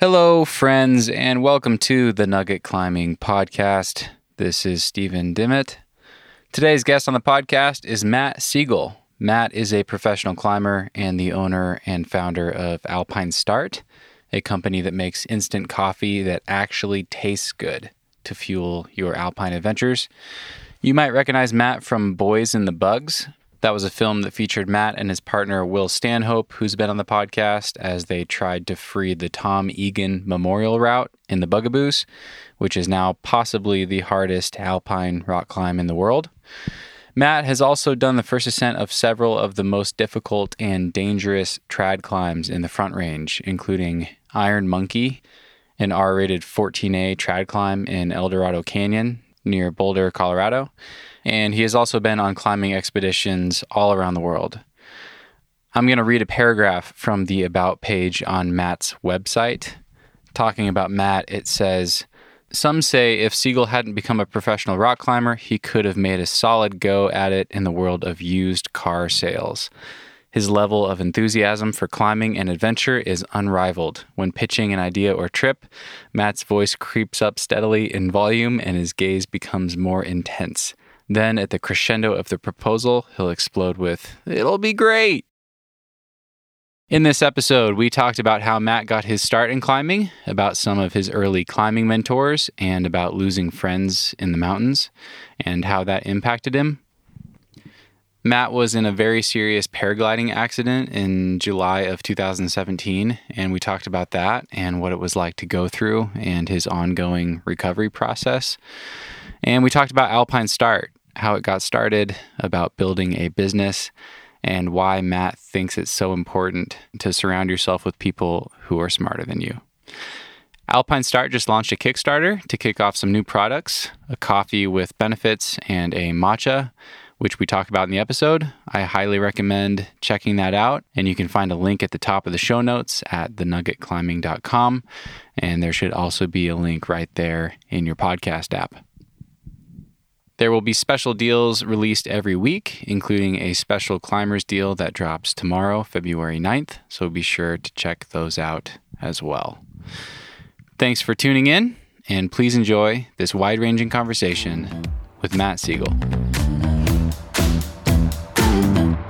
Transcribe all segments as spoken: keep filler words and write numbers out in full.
Hello, friends, and welcome to the Nugget Climbing Podcast. This is Stephen Dimmitt. Today's guest on the podcast is Matt Segal. Matt is a professional climber and the owner and founder of Alpine Start, a company that makes instant coffee that actually tastes good to fuel your alpine adventures. You might recognize Matt from Boys and the Bugs. That was a film that featured Matt and his partner, Will Stanhope, who's been on the podcast, as they tried to free the Tom Egan Memorial Route in the Bugaboos, which is now possibly the hardest alpine rock climb in the world. Matt has also done the first ascent of several of the most difficult and dangerous trad climbs in the Front Range, including Iron Monkey, an R-rated fourteen A trad climb in El Dorado Canyon near Boulder, Colorado, and he has also been on climbing expeditions all around the world. I'm going to read a paragraph from the About page on Matt's website. Talking about Matt, it says, "Some say if Segal hadn't become a professional rock climber, he could have made a solid go at it in the world of used car sales. His level of enthusiasm for climbing and adventure is unrivaled. When pitching an idea or trip, Matt's voice creeps up steadily in volume and his gaze becomes more intense. Then, at the crescendo of the proposal, he'll explode with, 'It'll be great!'" In this episode, we talked about how Matt got his start in climbing, about some of his early climbing mentors, and about losing friends in the mountains, and how that impacted him. Matt was in a very serious paragliding accident in July of two thousand seventeen, and we talked about that and what it was like to go through and his ongoing recovery process. And we talked about Alpine Start, how it got started, about building a business, and why Matt thinks it's so important to surround yourself with people who are smarter than you. Alpine Start just launched a Kickstarter to kick off some new products, a coffee with benefits and a matcha, which we talk about in the episode. I highly recommend checking that out, and you can find a link at the top of the show notes at the nugget climbing dot com, and there should also be a link right there in your podcast app. There will be special deals released every week, including a special climbers deal that drops tomorrow, February ninth, so be sure to check those out as well. Thanks for tuning in, and please enjoy this wide-ranging conversation with Matt Segal.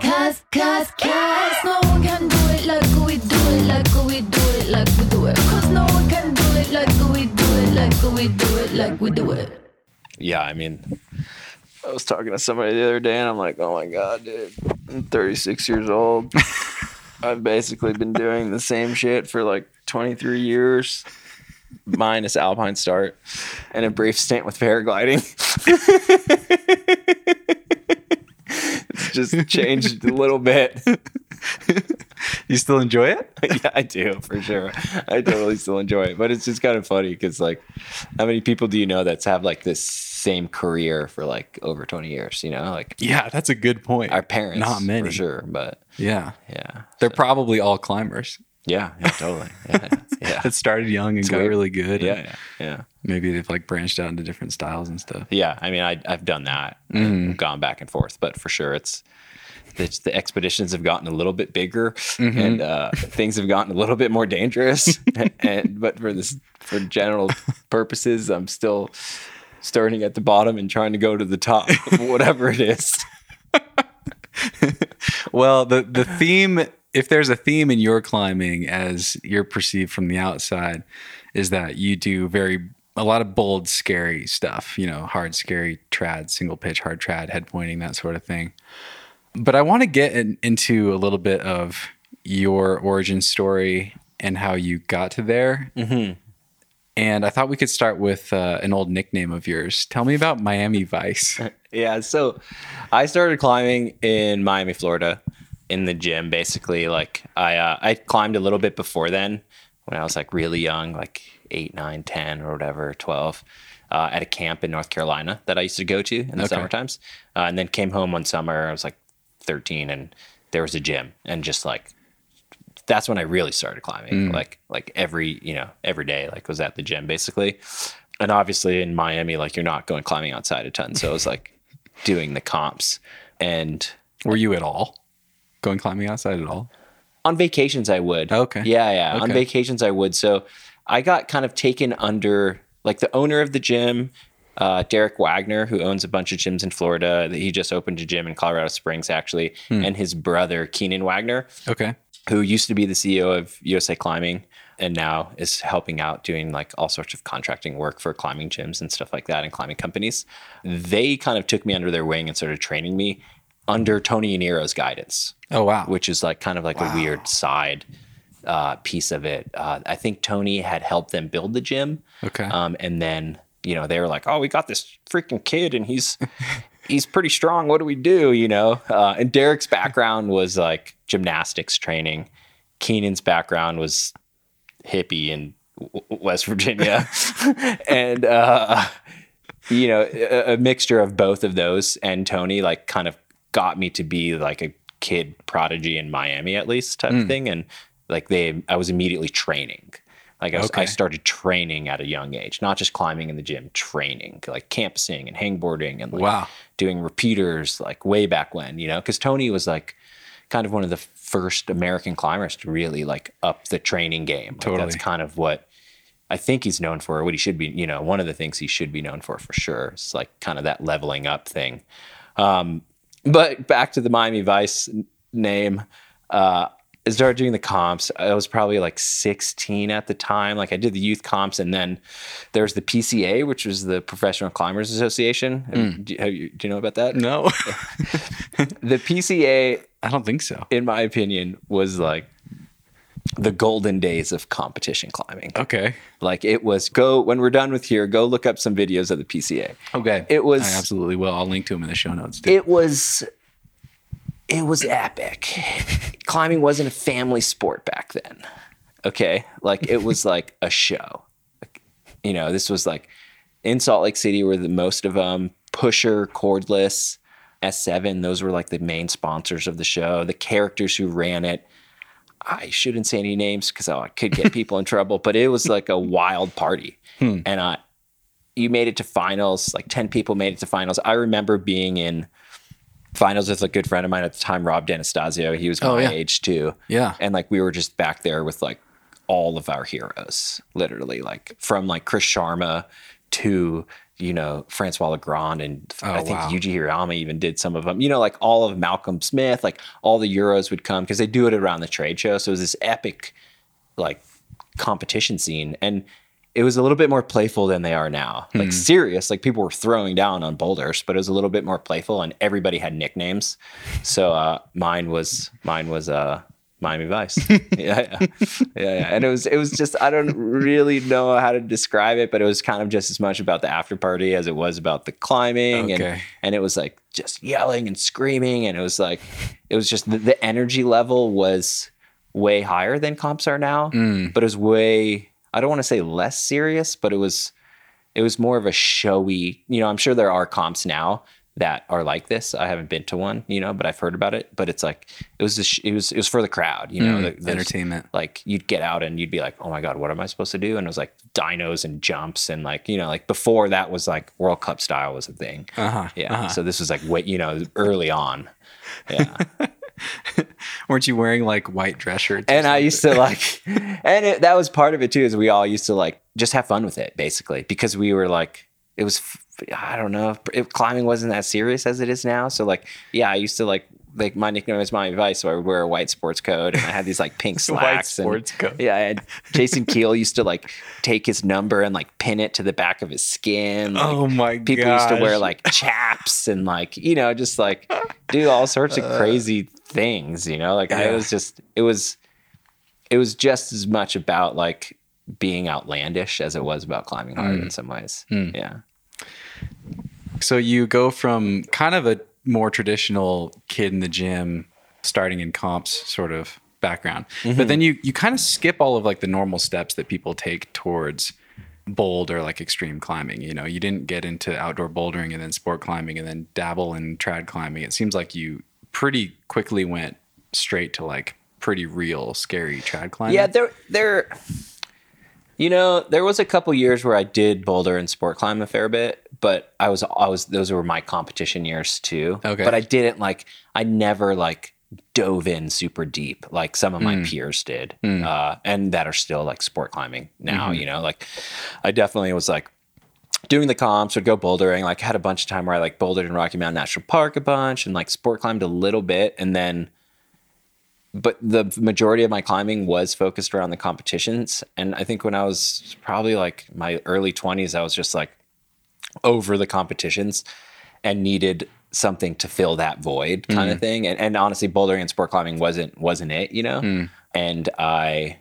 Cause, cause, cause, no one can do it like we do it, like we do it, like we do it. Cause no one can do it like we do it, like we do it, like we do it. Yeah, I mean, I was talking to somebody the other day, and I'm like, oh my God, dude, I'm thirty-six years old. I've basically been doing the same shit for like twenty-three years, minus Alpine Start, and a brief stint with paragliding. It's just changed a little bit. You still enjoy it? Yeah, I do, for sure. I totally still enjoy it. But it's just kind of funny because, like, how many people do you know that's have, like, this same career for, like, over twenty years, you know? Like, yeah, that's a good point. Our parents. Not many. For sure, but. Yeah. Yeah. They're so. Probably all climbers. Yeah, yeah, totally. Yeah, yeah. It started young and it's got weird. Really good. Yeah, yeah, yeah. Maybe they've, like, branched out into different styles and stuff. Yeah, I mean, I, I've done that. Mm. I've gone back and forth, but for sure it's. The, the expeditions have gotten a little bit bigger, mm-hmm. and uh, things have gotten a little bit more dangerous. and but for this, for general purposes, I'm still starting at the bottom and trying to go to the top, whatever it is. Well, the the theme, if there's a theme in your climbing, as you're perceived from the outside, is that you do very a lot of bold, scary stuff. You know, hard, scary trad, single pitch, hard trad, head pointing, that sort of thing. But I want to get in, into a little bit of your origin story and how you got to there. Mm-hmm. And I thought we could start with uh, an old nickname of yours. Tell me about Miami Vice. Yeah, so I started climbing in Miami, Florida, in the gym, basically. Like I, uh, I climbed a little bit before then when I was like really young, like eight, nine, ten, or whatever, twelve. Uh, at a camp in North Carolina that I used to go to in the okay. summer times, uh, and then came home one summer. I was like thirteen, and there was a gym, and just like that's when I really started climbing. Mm. Like, like every you know every day, like was at the gym basically. And obviously in Miami, like you're not going climbing outside a ton, so I was like doing the comps. And were you at all going climbing outside at all? On vacations, I would. Okay. Yeah, yeah. Okay. On vacations, I would. So. I got kind of taken under, like, the owner of the gym, uh, Derek Wagner, who owns a bunch of gyms in Florida. He just opened a gym in Colorado Springs, actually, hmm. and his brother, Keenan Wagner, okay, who used to be the C E O of U S A Climbing and now is helping out doing, like, all sorts of contracting work for climbing gyms and stuff like that and climbing companies. They kind of took me under their wing and started training me under Tony Iniero's guidance. Oh, wow. Which is, like, kind of like wow. a weird side uh, piece of it. Uh, I think Tony had helped them build the gym. Okay. Um, and then, you know, they were like, oh, we got this freaking kid and he's... he's pretty strong. What do we do? You know, uh, and Derek's background was like gymnastics training. Keenan's background was hippie in w- West Virginia. and, uh, you know, a, a mixture of both of those. And Tony like kind of got me to be like a kid prodigy in Miami, at least type mm. of thing. And like they, I was immediately training. Like I, was, okay. I started training at a young age, not just climbing in the gym, training, like campsing and hangboarding and like wow. doing repeaters like way back when, you know, because Tony was like kind of one of the first American climbers to really like up the training game. Like totally. That's kind of what I think he's known for, or what he should be, you know, one of the things he should be known for, for sure. It's like kind of that leveling up thing. Um, but back to the Miami Vice name, uh, I started doing the comps. I was probably like sixteen at the time. Like I did the youth comps, and then there's the P C A, which was the Professional Climbers Association. Mm. Do, you, do you know about that? No. The P C A, I don't think so. In my opinion, was like the golden days of competition climbing. Okay. Like it was go when we're done with here, go look up some videos of the P C A. Okay. It was I absolutely will. I'll link to them in the show notes too. It was. It was epic. Climbing wasn't a family sport back then. Okay. Like it was like a show, like, you know, this was like in Salt Lake City were the most of them, Pusher, Cordless, S seven. Those were like the main sponsors of the show, the characters who ran it. I shouldn't say any names because I could get people in trouble, but it was like a wild party. Hmm. And I, you made it to finals, like ten people made it to finals. I remember being in finals with a good friend of mine at the time, Rob D'Anastasio. He was my oh, yeah. age too. Yeah. And like, we were just back there with like all of our heroes, literally like from like Chris Sharma to, you know, Francois Legrand. And oh, I think wow. Yuji Hirayama even did some of them, you know, like all of Malcolm Smith, like all the Euros would come because they do it around the trade show. So it was this epic like competition scene. And it was a little bit more playful than they are now. Like mm. serious, like people were throwing down on boulders, but it was a little bit more playful and everybody had nicknames. So uh, mine was mine was uh, Miami Vice. yeah, yeah, yeah, yeah. And it was it was just I don't really know how to describe it, but it was kind of just as much about the after party as it was about the climbing, okay. and and it was like just yelling and screaming, and it was like it was just the, the energy level was way higher than comps are now, mm. but it was way. I don't want to say less serious, but it was it was more of a showy, you know, I'm sure there are comps now that are like this. I haven't been to one, you know, but I've heard about it. But it's like it was just, it was it was for the crowd, you know, mm, the, the entertainment. Like you'd get out and you'd be like, oh my God, what am I supposed to do? And it was like dynos and jumps and like, you know, like before that was like World Cup style was a thing. Uh-huh, yeah. Uh-huh. So this was like what, you know, early on. Yeah. Weren't you wearing like white dress shirts? And I used to like, and it, that was part of it too, is we all used to like just have fun with it basically because we were like, it was, I don't know, if climbing wasn't that serious as it is now. So like, yeah, I used to like, like my nickname was Miami Vice, so I would wear a white sports coat and I had these like pink slacks. White sports and, coat. Yeah, I had, Jason Keel used to like take his number and like pin it to the back of his skin. Like, oh my god! People gosh. used to wear like chaps and like, you know, just like do all sorts uh, of crazy things, you know, like yeah. I was just, it was, it was just as much about like being outlandish as it was about climbing hard mm. in some ways. Mm. Yeah. So you go from kind of a more traditional kid in the gym starting in comps sort of background, mm-hmm. but then you you kind of skip all of like the normal steps that people take towards bold or like extreme climbing. You know, you didn't get into outdoor bouldering and then sport climbing and then dabble in trad climbing. It seems like you pretty quickly went straight to like pretty real scary trad climbing. Yeah, there there you know, there was a couple years where I did boulder and sport climb a fair bit, but I was, I was, those were my competition years too. Okay. But I didn't like, I never like dove in super deep like some of my mm. peers did mm. uh, and that are still like sport climbing now, mm-hmm. you know, like I definitely was like doing the comps, would go bouldering, like had a bunch of time where I like bouldered in Rocky Mountain National Park a bunch and like sport climbed a little bit. And then, but the majority of my climbing was focused around the competitions. And I think when I was probably like my early twenties, I was just like over the competitions and needed something to fill that void kind mm. of thing. And, and honestly, bouldering and sport climbing wasn't, wasn't it, you know? Mm. And I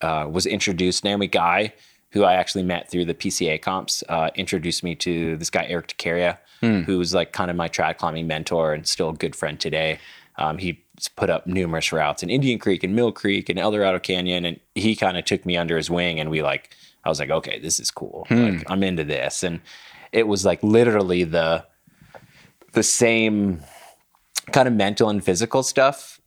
uh, was introduced, Naomi Guy, who I actually met through the P C A comps, uh, introduced me to this guy, Eric DeCaria, mm. who's like kind of my trad climbing mentor and still a good friend today. Um, he put up numerous routes in Indian Creek and Mill Creek and El Dorado Canyon. And he kind of took me under his wing and we like, I was like, okay, this is cool. Mm. Like, I'm into this. And it was like literally the, the same kind of mental and physical stuff,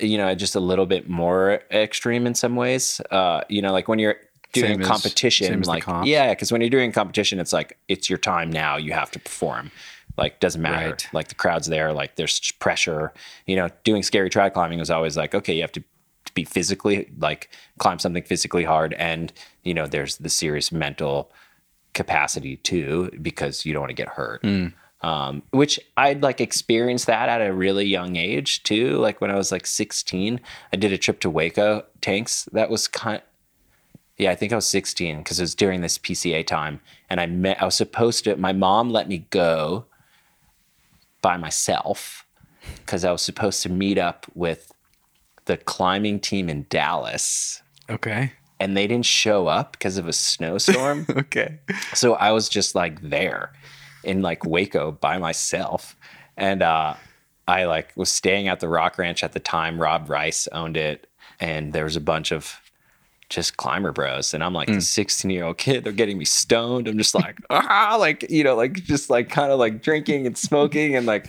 you know, just a little bit more extreme in some ways. Uh, you know, like when you're, doing same competition as, like yeah because when you're doing competition it's like it's your time now, you have to perform, like doesn't matter, right. like the crowd's there, like there's pressure, you know. Doing scary trad climbing was always like, okay, you have to be physically like climb something physically hard and you know there's the serious mental capacity too because you don't want to get hurt. mm. Um which I'd like experienced that at a really young age too. Like when I was like sixteen, I did a trip to Waco tanks. That was kind of Yeah, I think I was sixteen because it was during this P C A time. And I met, I was supposed to, my mom let me go by myself because I was supposed to meet up with the climbing team in Dallas. Okay. And they didn't show up because of a snowstorm. Okay. So I was just like there in like Waco by myself. And uh, I like was staying at the Rock Ranch at the time. Rob Rice owned it. And there was a bunch of just climber bros. And I'm like mm. the sixteen year old kid, they're getting me stoned. I'm just like, ah, like, you know, like just like kind of like drinking and smoking. And like,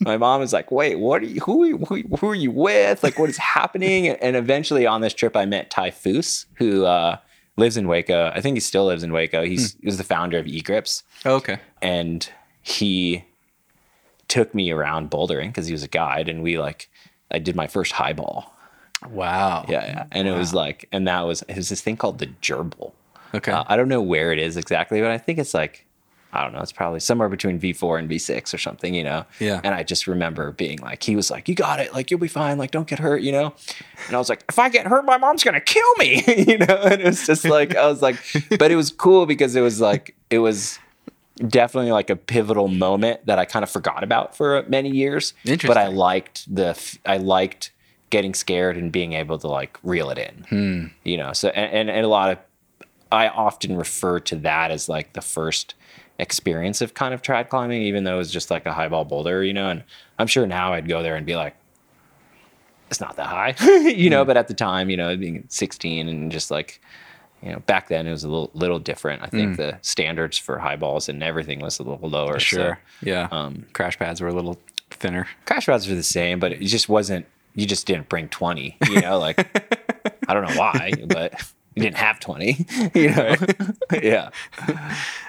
my mom is like, wait, what are you, who, who, who are you with? Like, what is happening? And eventually on this trip, I met Ty Foose, who uh, lives in Waco. I think he still lives in Waco. He's, mm. he was the founder of eGrips. Oh, okay. And he took me around bouldering cause he was a guide. And we like, I did my first highball. Wow. Yeah, yeah. And wow. it was like, and that was, it was this thing called the gerbil. Okay. Uh, I don't know where it is exactly, but I think it's like, I don't know, it's probably somewhere between V four and V six or something, you know? Yeah. And I just remember being like, he was like, you got it. Like, you'll be fine. Like, don't get hurt, you know? And I was like, if I get hurt, my mom's going to kill me, you know? And it was just like, I was like, but it was cool because it was like, it was definitely like a pivotal moment that I kind of forgot about for many years. Interesting. But I liked the, I liked, getting scared and being able to like reel it in, hmm. you know? So, and, and a lot of, I often refer to that as like the first experience of kind of trad climbing, even though it was just like a highball boulder, you know? And I'm sure now I'd go there and be like, it's not that high, you know? Hmm. But at the time, you know, being sixteen and just like, you know, back then it was a little, little different. I think mm. the standards for highballs and everything was a little lower. Sure. So, yeah. Um, crash pads were a little thinner. Crash pads were the same, but it just wasn't, you just didn't bring twenty, you know, like, I don't know why, but you didn't have twenty, you know? Yeah.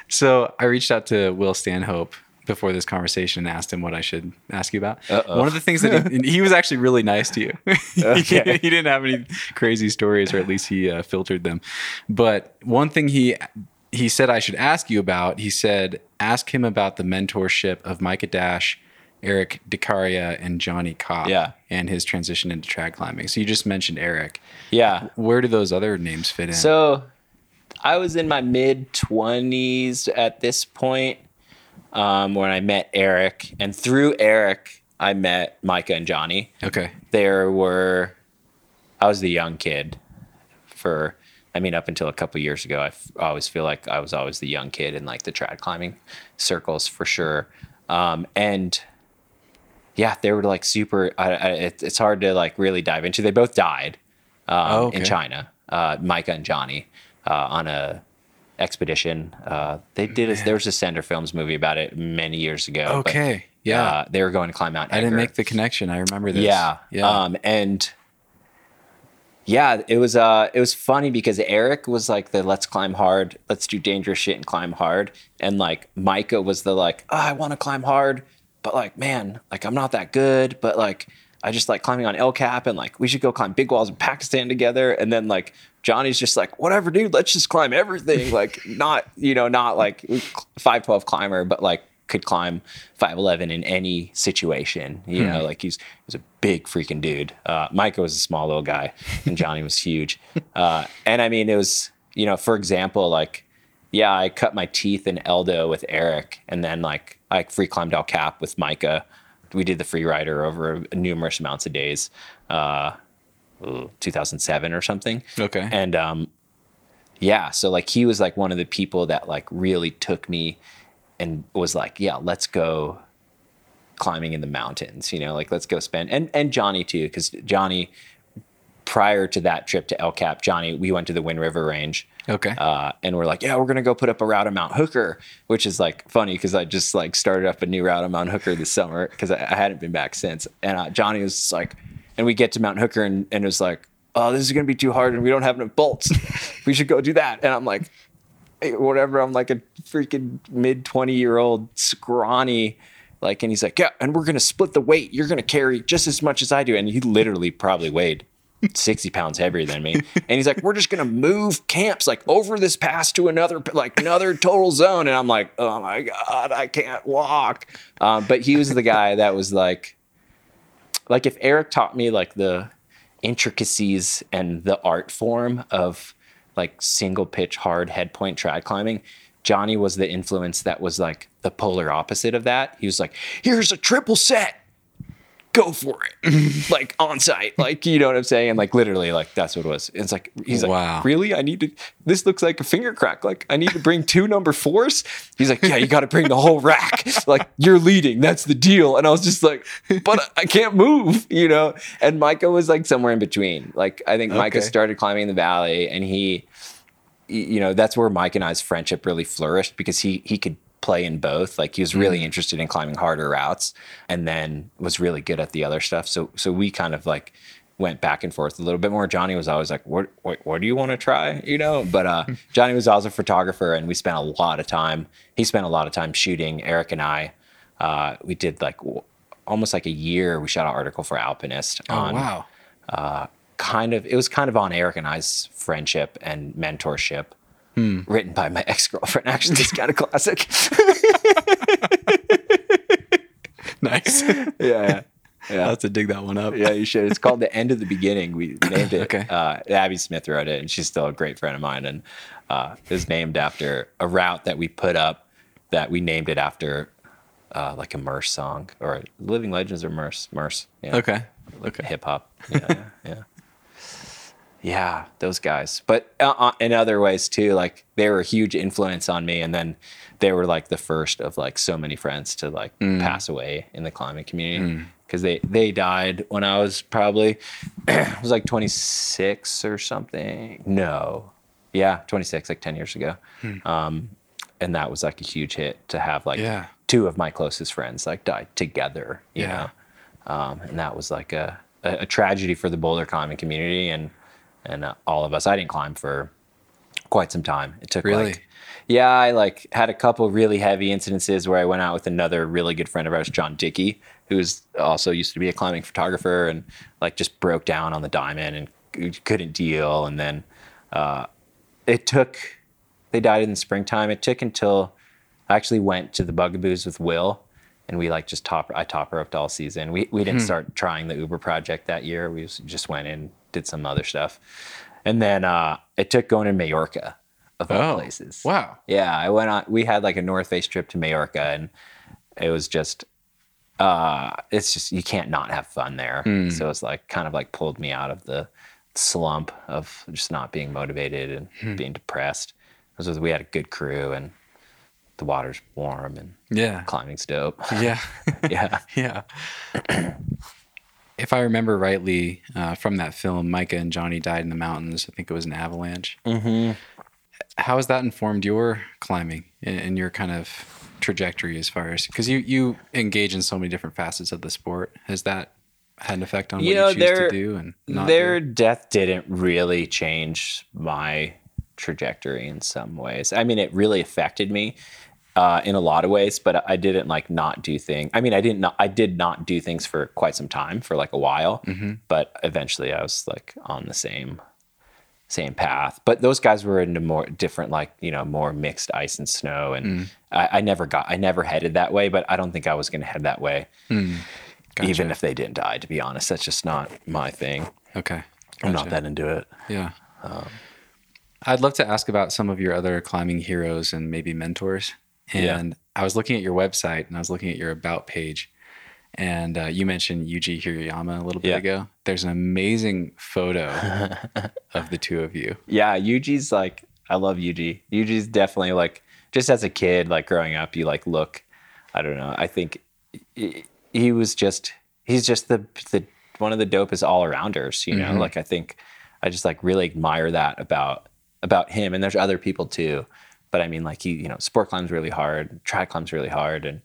So I reached out to Will Stanhope before this conversation and asked him what I should ask you about. Uh-oh. One of the things that he, he was actually really nice to you. Okay. He didn't have any crazy stories, or at least he uh, filtered them. But one thing he, he said I should ask you about, he said, ask him about the mentorship of Micah Dash, Eric DeCaria, and Johnny Kopp, yeah. and his transition into trad climbing. So you just mentioned Eric. Yeah. Where do those other names fit in? So I was in my mid-twenties at this point um, when I met Eric. And through Eric, I met Micah and Johnny. Okay. There were... I was the young kid for... I mean, up until a couple years ago, I f- always feel like I was always the young kid in like the trad climbing circles for sure. Um, and... Yeah, they were like super, I, I, it, it's hard to like really dive into. They both died um, oh, okay. in China, uh, Micah and Johnny, uh, on a expedition. Uh, they did, a, there was a Sender Films movie about it many years ago. Okay, but, yeah. Uh, they were going to climb Mount Hooker. I didn't make the connection, I remember this. Yeah, yeah. Um, and yeah, it was uh, it was funny because Eric was like the let's climb hard, let's do dangerous shit and climb hard. And like Micah was the like, oh, I want to climb hard. But like, man, like I'm not that good, but like I just like climbing on El Cap, and like, we should go climb big walls in Pakistan together. And then like Johnny's just like, whatever, dude, let's just climb everything. Like not, you know, not like five twelve climber, but like could climb five eleven in any situation. You hmm. know, like he's, he's a big freaking dude. Uh, Micah was a small little guy and Johnny was huge. Uh, and I mean, it was, you know, for example, like, yeah, I cut my teeth in Eldo with Eric, and then like I free climbed El Cap with Micah. We did the free rider over numerous amounts of days, uh, two thousand seven or something. Okay. And um, yeah, so like he was like one of the people that like really took me and was like, yeah, let's go climbing in the mountains, you know, like let's go spend, and and Johnny too, because Johnny, prior to that trip to El Cap, Johnny, we went to the Wind River Range. Okay. Uh, and we're like, yeah, we're going to go put up a route on Mount Hooker, which is like funny because I just like started up a new route on Mount Hooker this summer because I, I hadn't been back since. And uh, Johnny was like, and we get to Mount Hooker and, and it was like, oh, this is going to be too hard and we don't have enough bolts. We should go do that. And I'm like, hey, whatever. I'm like a freaking mid twenty year old scrawny. Like, and he's like, yeah, and we're going to split the weight. You're going to carry just as much as I do. And he literally probably weighed sixty pounds heavier than me. And he's like, we're just going to move camps like over this pass to another, like another total zone. And I'm like, oh my God, I can't walk. Um, but he was the guy that was like, like if Eric taught me like the intricacies and the art form of like single pitch, hard head point trad climbing, Johnny was the influence that was like the polar opposite of that. He was like, here's a triple set. Go for it, like on site, like, you know what I'm saying? And like, literally, like, that's what it was. It's like, he's like, wow. Really? I need to, this looks like a finger crack. Like, I need to bring two number fours. He's like, yeah, you got to bring the whole rack. Like, you're leading. That's the deal. And I was just like, but I can't move, you know? And Micah was like somewhere in between. Like, I think okay. Micah started climbing in the valley, and he, you know, that's where Mike and I's friendship really flourished because he, he could play in both. Like he was really interested in climbing harder routes and then was really good at the other stuff. So so we kind of like went back and forth a little bit more. Johnny was always like, what what, what do you want to try? You know, but uh, Johnny was also a photographer and we spent a lot of time. He spent a lot of time shooting, Eric and I. Uh, we did like w- almost like a year. We shot an article for Alpinist. On, oh, wow. Uh, kind of, it was kind of on Eric and I's friendship and mentorship. Hmm. Written by my ex-girlfriend, actually. It's kind of classic. Nice. Yeah, yeah. Yeah. I'll have to dig that one up. Yeah, you should. It's called The End of the Beginning. We named it. Okay. Uh, Abby Smith wrote it, and she's still a great friend of mine. And uh, it was named after a route that we put up that we named it after uh, like a Merce song or Living Legends or Merce. Merce. Yeah. Okay. Like okay. Hip hop. Yeah, yeah, yeah. Yeah, those guys. But uh, in other ways too, like they were a huge influence on me. And then they were like the first of like so many friends to like mm. pass away in the climbing community. Because mm. they, they died when I was probably, I was like twenty-six or something. No. Yeah, twenty-six, like ten years ago. Mm. Um, and that was like a huge hit to have like yeah. two of my closest friends like die together, you yeah. know? Um, and that was like a, a, a tragedy for the boulder climbing community. And And uh, all of us, I didn't climb for quite some time. It took really, like, yeah, I like had a couple really heavy incidences where I went out with another really good friend of ours, John Dickey, who's also used to be a climbing photographer, and like just broke down on the diamond and couldn't deal. And then uh, it took, they died in the springtime. It took until I actually went to the Bugaboos with Will, and we like just top, I top roped all season. We we didn't hmm. start trying the Uber project that year. We just went in, did some other stuff. And then uh, it took going to Majorca of all oh, places. Wow. Yeah, I went on, we had like a North Face trip to Majorca, and it was just, uh, it's just, you can't not have fun there. Mm. So it's like, kind of like pulled me out of the slump of just not being motivated and mm. being depressed. It was, we had a good crew and the water's warm and yeah. climbing's dope. Yeah. Yeah. Yeah. If I remember rightly, uh, from that film, Micah and Johnny died in the mountains. I think it was an avalanche. Mm-hmm. How has that informed your climbing and, and your kind of trajectory as far as, because you, you engage in so many different facets of the sport. Has that had an effect on what you, know, you choose their, to do? And not their do? Death didn't really change my trajectory in some ways. I mean, it really affected me. uh, in a lot of ways, but I didn't like not do things. I mean, I didn't, not, I did not do things for quite some time, for like a while, mm-hmm. but eventually I was like on the same, same path. But those guys were into more different, like, you know, more mixed ice and snow. And mm. I, I never got, I never headed that way, but I don't think I was going to head that way. Mm. Gotcha. Even if they didn't die, to be honest, that's just not my thing. Okay. Gotcha. I'm not that into it. Yeah. Um, I'd love to ask about some of your other climbing heroes and maybe mentors. And yeah. I was looking at your website and I was looking at your about page, and uh, you mentioned Yuji Hirayama a little bit yeah. ago. There's an amazing photo of the two of you. Yeah. Yuji's like, I love Yuji. Yuji's definitely like, just as a kid, like growing up, you like, look, I don't know. I think he, he was just, he's just the, the, one of the dopest all arounders, you know, mm-hmm. like, I think I just like really admire that about, about him. And there's other people too, but I mean, like, he, you know, sport climbs really hard, tri climbs really hard, and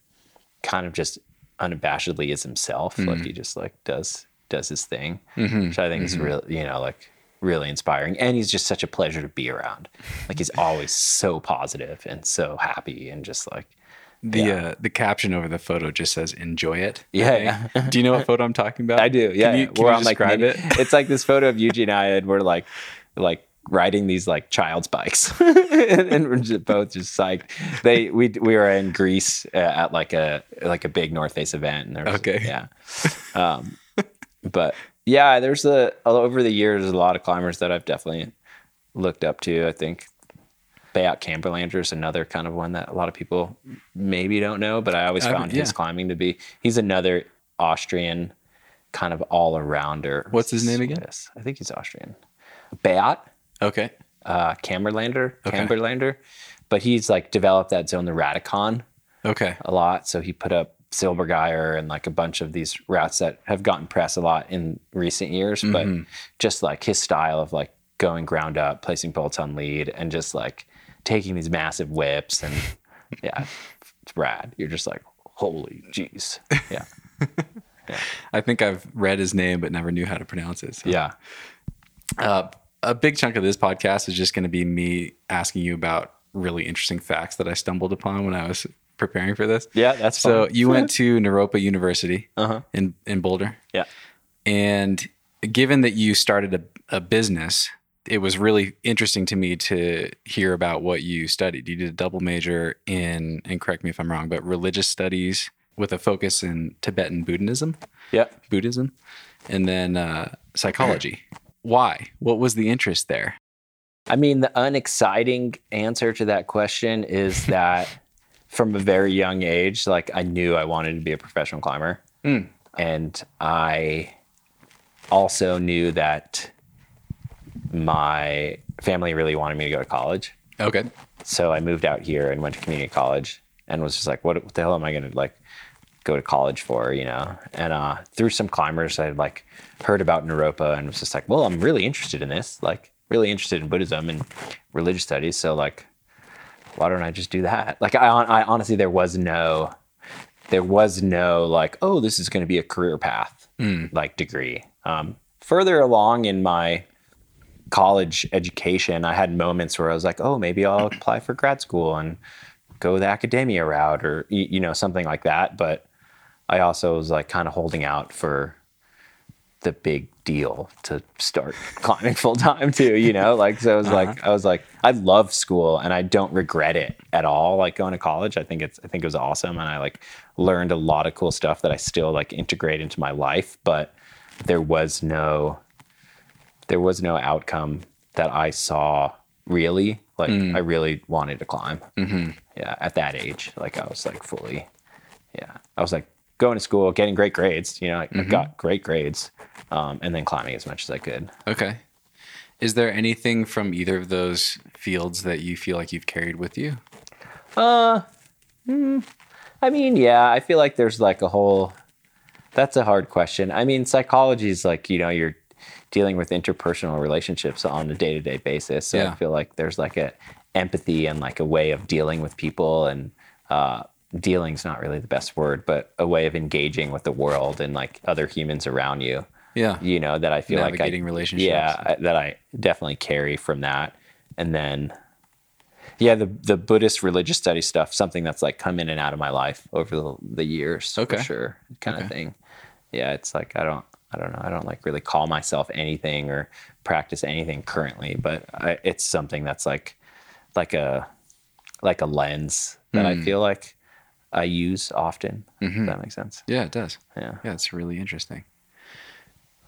kind of just unabashedly is himself. Mm-hmm. Like, he just like does, does his thing, mm-hmm. which I think mm-hmm. is really, you know, like really inspiring. And he's just such a pleasure to be around. Like, he's always so positive and so happy and just like, The yeah. uh, the caption over the photo just says, enjoy it. Yeah. yeah. Do you know what photo I'm talking about? I do. Yeah. Can you, can you describe like, it? It's like this photo of Yuji and I, and we're like, like riding these like child's bikes and, and we're just both just psyched. They, we, we were in Greece uh, at like a, like a big North Face event. And there was, okay. Yeah. Um, but yeah, there's a, over the years, there's a lot of climbers that I've definitely looked up to. I think Bayout Camberlander is another kind of one that a lot of people maybe don't know, but I always found I, yeah. his climbing to be, he's another Austrian kind of all-arounder. What's his name again? Yes, I think he's Austrian. Bayout. Okay. Uh, Camberlander. Okay. Camberlander. But he's like developed that zone, the Radicon. Okay. A lot. So he put up Silbergeier and like a bunch of these routes that have gotten press a lot in recent years, mm-hmm. but just like his style of like going ground up, placing bolts on lead, and just like taking these massive whips, and yeah, it's rad. You're just like, holy jeez. Yeah. yeah. I think I've read his name, but never knew how to pronounce it. So. Yeah. Uh, a big chunk of this podcast is just going to be me asking you about really interesting facts that I stumbled upon when I was preparing for this. Yeah, that's So fun. You went to Naropa University uh-huh. in, in Boulder. Yeah. And given that you started a, a business, it was really interesting to me to hear about what you studied. You did a double major in, and correct me if I'm wrong, but religious studies with a focus in Tibetan Buddhism. Yeah. Buddhism. And then uh, psychology. Why? What was the interest there? I mean, the unexciting answer to that question is that from a very young age, like, I knew I wanted to be a professional climber. Mm. And I also knew that my family really wanted me to go to college. Okay. So I moved out here and went to community college, and was just like, what, what the hell am I going to like go to college for, you know? And uh, through some climbers, I had like heard about Naropa and was just like, well, I'm really interested in this, like really interested in Buddhism and religious studies. So like, why don't I just do that? Like, I, I honestly, there was no, there was no like, oh, this is going to be a career path, mm. like degree. Um, further along in my college education, I had moments where I was like, oh, maybe I'll apply for grad school and go the academia route, or, you know, something like that. But I also was like kind of holding out for the big deal to start climbing full time too, you know, like, so I was uh-huh. like, I was like, I love school and I don't regret it at all. Like, going to college, I think it's, I think it was awesome. And I like learned a lot of cool stuff that I still like integrate into my life, but there was no, there was no outcome that I saw really, like mm. I really wanted to climb. Mm-hmm. Yeah. At that age, like I was like fully, yeah. I was like going to school, getting great grades, you know, like, mm-hmm. I got great grades, um, and then climbing as much as I could. Okay. Is there anything from either of those fields that you feel like you've carried with you? Uh, mm, I mean, yeah, I feel like there's like a whole, that's a hard question. I mean, psychology is like, you know, you're dealing with interpersonal relationships on a day-to-day basis. So yeah. I feel like there's like a empathy and like a way of dealing with people, and uh, dealing's not really the best word, but a way of engaging with the world and like other humans around you. Yeah. You know, that I feel Navigating like I, relationships. Yeah, I, that I definitely carry from that. And then, Yeah, the the Buddhist religious study stuff, something that's like come in and out of my life over the, the years, okay. for sure, kind okay. of thing. Yeah, it's like I don't, I don't know, I don't like really call myself anything or practice anything currently, but I, it's something that's like, like a, like a lens that mm. I feel like I use often. Mm-hmm. If that makes sense. Yeah, it does. Yeah, yeah, it's really interesting.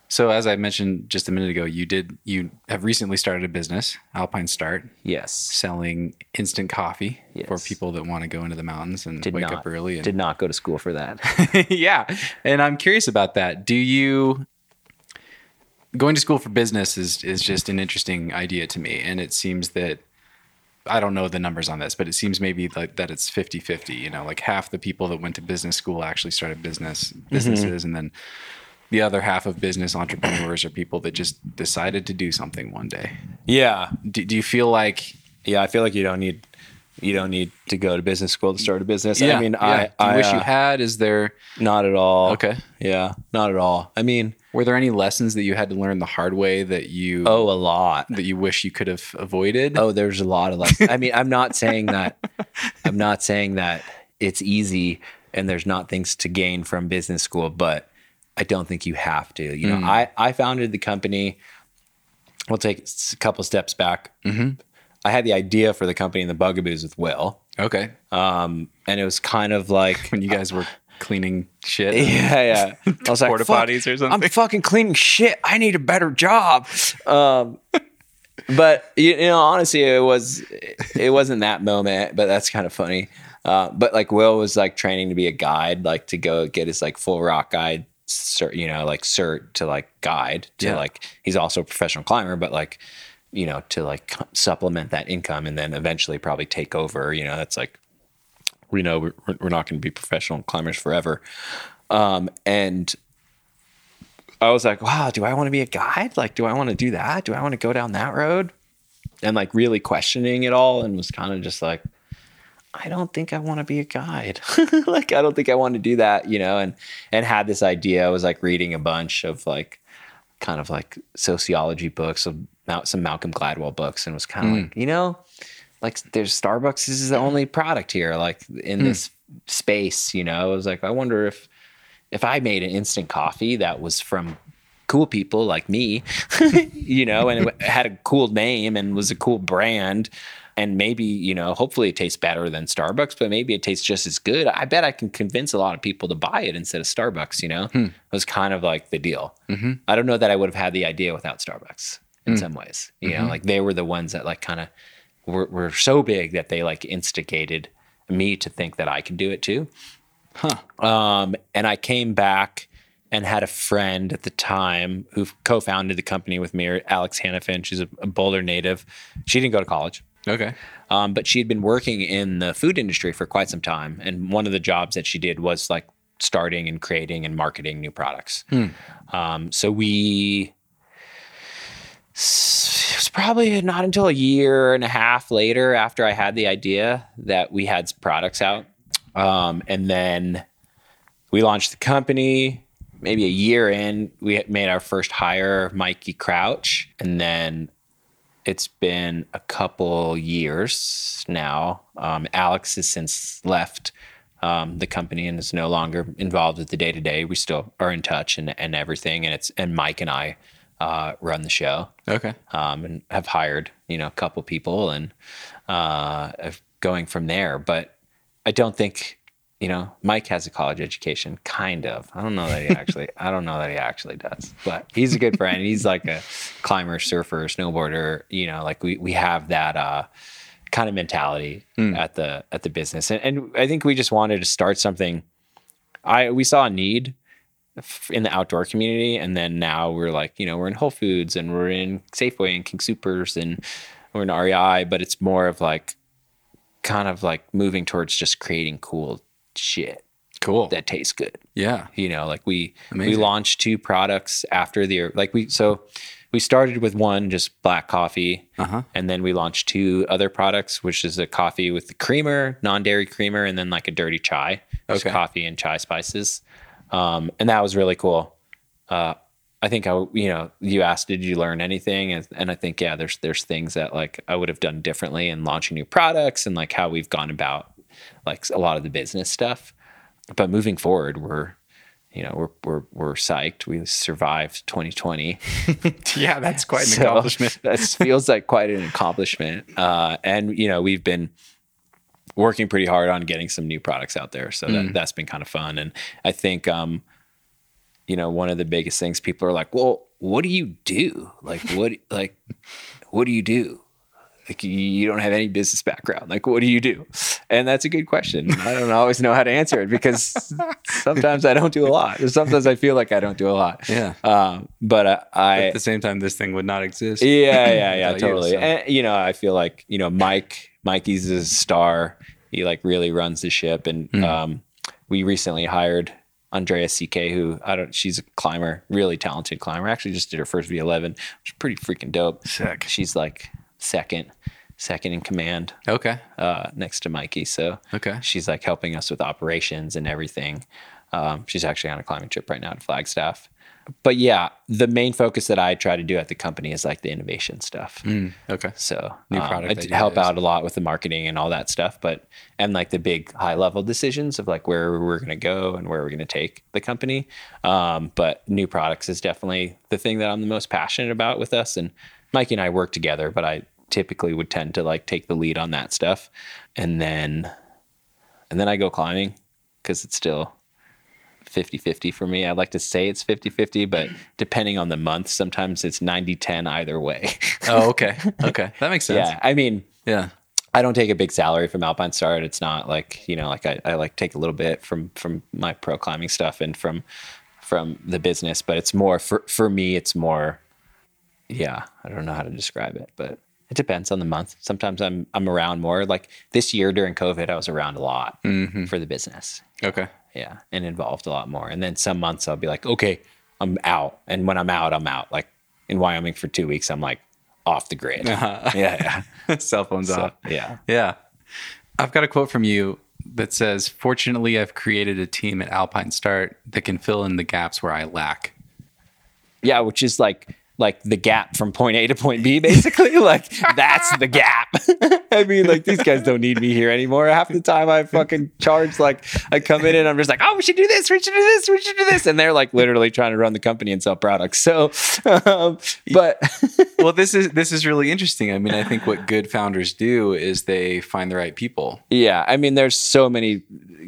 So as I mentioned just a minute ago, you did you have recently started a business, Alpine Start. Yes. Selling instant coffee yes. for people that want to go into the mountains and did wake not, up early. And... Did not go to school for that. Yeah. And I'm curious about that. Do you going to school for business is is just an interesting idea to me. And it seems that I don't know the numbers on this, but it seems maybe like that it's fifty-fifty, you know, like half the people that went to business school actually started business businesses mm-hmm. and then the other half of business entrepreneurs are people that just decided to do something one day. Yeah. Do, do you feel like, yeah, I feel like you don't need, you don't need to go to business school to start a business. Yeah, I mean, yeah. I, do I you wish uh, you had, is there not at all. Okay. Yeah. Not at all. I mean, were there any lessons that you had to learn the hard way that you, oh, a lot that you wish you could have avoided? Oh, there's a lot of lessons. I mean, I'm not saying that, I'm not saying that it's easy and there's not things to gain from business school, but I don't think you have to, you know, mm. I, I founded the company. We'll take a couple steps back. Mm-hmm. I had the idea for the company in the Bugaboos with Will. Okay. Um, and it was kind of like when you guys were cleaning shit. Yeah. Yeah. I was like, porta potties or something. I'm fucking cleaning shit. I need a better job. Um, but you know, honestly, it was, it wasn't that moment, but that's kind of funny. Uh, but like Will was like training to be a guide, like to go get his like full rock guide. Cert, you know, like cert to like guide to yeah. like, he's also a professional climber, but like, you know, to like supplement that income and then eventually probably take over, you know, that's like, we know we're, we're not going to be professional climbers forever. Um, and I was like, wow, do I want to be a guide? Like, do I want to do that? Do I want to go down that road? And like really questioning it all. And was kind of just like, I don't think I want to be a guide. Like, I don't think I want to do that, you know, and, and had this idea. I was like reading a bunch of like, kind of like sociology books, of some Malcolm Gladwell books. And was kind of mm. like, you know, like there's Starbucks. This is the only product here, like in mm. this space, you know, I was like, I wonder if, if I made an instant coffee that was from cool people like me, you know, and it had a cool name and was a cool brand. And maybe, you know, hopefully it tastes better than Starbucks, but maybe it tastes just as good. I bet I can convince a lot of people to buy it instead of Starbucks, you know? Hmm. It was kind of like the deal. Mm-hmm. I don't know that I would have had the idea without Starbucks in mm. some ways. You mm-hmm. know, like they were the ones that like kind of were, were so big that they like instigated me to think that I could do it too. Huh. Um, and I came back and had a friend at the time who co-founded the company with me, Alex Hannafin. She's a, a Boulder native. She didn't go to college. Okay. Um, but she had been working in the food industry for quite some time. And one of the jobs that she did was like starting and creating and marketing new products. Hmm. Um, so we, it was probably not until a year and a half later after I had the idea that we had products out. Um, and then we launched the company. Maybe a year in, we had made our first hire, Mikey Crouch. And then it's been a couple years now. Um, Alex has since left um, the company and is no longer involved with the day-to-day. We still are in touch and, and everything. And it's and Mike and I uh, run the show. Okay. Um, and have hired, you know, a couple people and uh, going from there. But I don't think, you know, Mike has a college education, kind of. I don't know that he actually, I don't know that he actually does, but he's a good friend. He's like a climber, surfer, snowboarder, you know, like we, we have that uh, kind of mentality mm. at the, at the business. And, and I think we just wanted to start something. I, we saw a need in the outdoor community. And then now we're like, you know, we're in Whole Foods and we're in Safeway and King Soopers and we're in R E I, but it's more of like, kind of like moving towards just creating cool shit cool that tastes good. Yeah, you know, like we Amazing. we launched two products after the like we so we started with one just black coffee uh-huh. and then we launched two other products, which is a coffee with the creamer, non-dairy creamer, and then like a dirty chai. Okay. Coffee and chai spices, um and that was really cool. uh I think I, you know, you asked, did you learn anything? And, and I think, yeah, there's, there's things that like I would have done differently in launching new products and like how we've gone about like a lot of the business stuff. But moving forward, we're, you know, we're, we're, we're psyched. We survived twenty twenty. Yeah. That's quite an so accomplishment. That feels like quite an accomplishment. Uh, and you know, we've been working pretty hard on getting some new products out there. So that, mm. that's been kind of fun. And I think, um, you know, one of the biggest things people are like, well, what do you do? Like, what, like, what do you do? Like, you don't have any business background. Like, what do you do? And that's a good question. I don't always know how to answer it because sometimes I don't do a lot. Sometimes I feel like I don't do a lot. Yeah. Um, but uh, I, at the same time, this thing would not exist. Yeah, yeah, yeah, totally. You, so. And, you know, I feel like, you know, Mike, Mikey's a star. He like really runs the ship. And mm. um, we recently hired Andrea C K, who I don't, she's a climber, really talented climber. Actually just did her first V eleven, which is pretty freaking dope. Sick. She's like second, second in command. Okay. Uh, next to Mikey. So okay. She's like helping us with operations and everything. Um, she's actually on a climbing trip right now to Flagstaff. But yeah, the main focus that I try to do at the company is like the innovation stuff. Mm, okay. So new product. Um, I d- help out a lot with the marketing and all that stuff, but, and like the big high level decisions of like where we're going to go and where we're going to take the company. Um, but new products is definitely the thing that I'm the most passionate about with us. And Mikey and I work together, but I typically would tend to like take the lead on that stuff. And then, and then I go climbing because it's still fifty-fifty for me. I'd like to say it's fifty-fifty, but depending on the month, sometimes it's ninety ten either way. Oh, okay. Okay. That makes sense. Yeah. I mean, yeah, I don't take a big salary from Alpine Start. It's not like, you know, like I, I like take a little bit from, from my pro climbing stuff and from, from the business, but it's more for, for me, it's more, yeah, I don't know how to describe it, but it depends on the month. Sometimes I'm, I'm around more. Like this year during COVID, I was around a lot mm-hmm. for the business. Okay. Yeah, and involved a lot more. And then some months I'll be like, okay, I'm out. And when I'm out, I'm out. Like in Wyoming for two weeks, I'm like off the grid. Uh-huh. Yeah, yeah. Cell phones so, off. Yeah. Yeah. I've got a quote from you that says, fortunately, I've created a team at Alpine Start that can fill in the gaps where I lack. Yeah, which is like, like the gap from point A to point B, basically. Like that's the gap. I mean, like these guys don't need me here anymore. Half the time I fucking charge, like I come in and I'm just like, oh, we should do this, we should do this, we should do this. And they're like literally trying to run the company and sell products. So, um, but. Well, this is, this is really interesting. I mean, I think what good founders do is they find the right people. Yeah. I mean, there's so many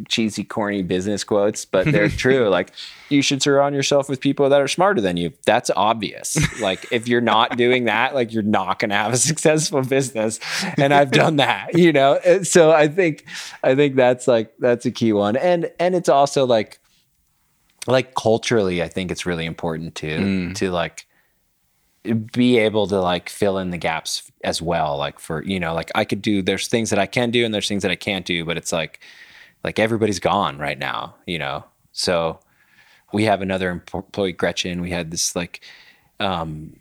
cheesy, corny business quotes, but they're true. Like, you should surround yourself with people that are smarter than you. That's obvious. Like if you're not doing that, like you're not going to have a successful business. And I've done that, you know? And so I think, I think that's like, that's a key one. And, and it's also like, like culturally, I think it's really important to, mm. to like be able to like fill in the gaps as well. Like for, you know, like I could do, there's things that I can do and there's things that I can't do, but it's like, like everybody's gone right now, you know? So we have another employee, Gretchen. We had this like um,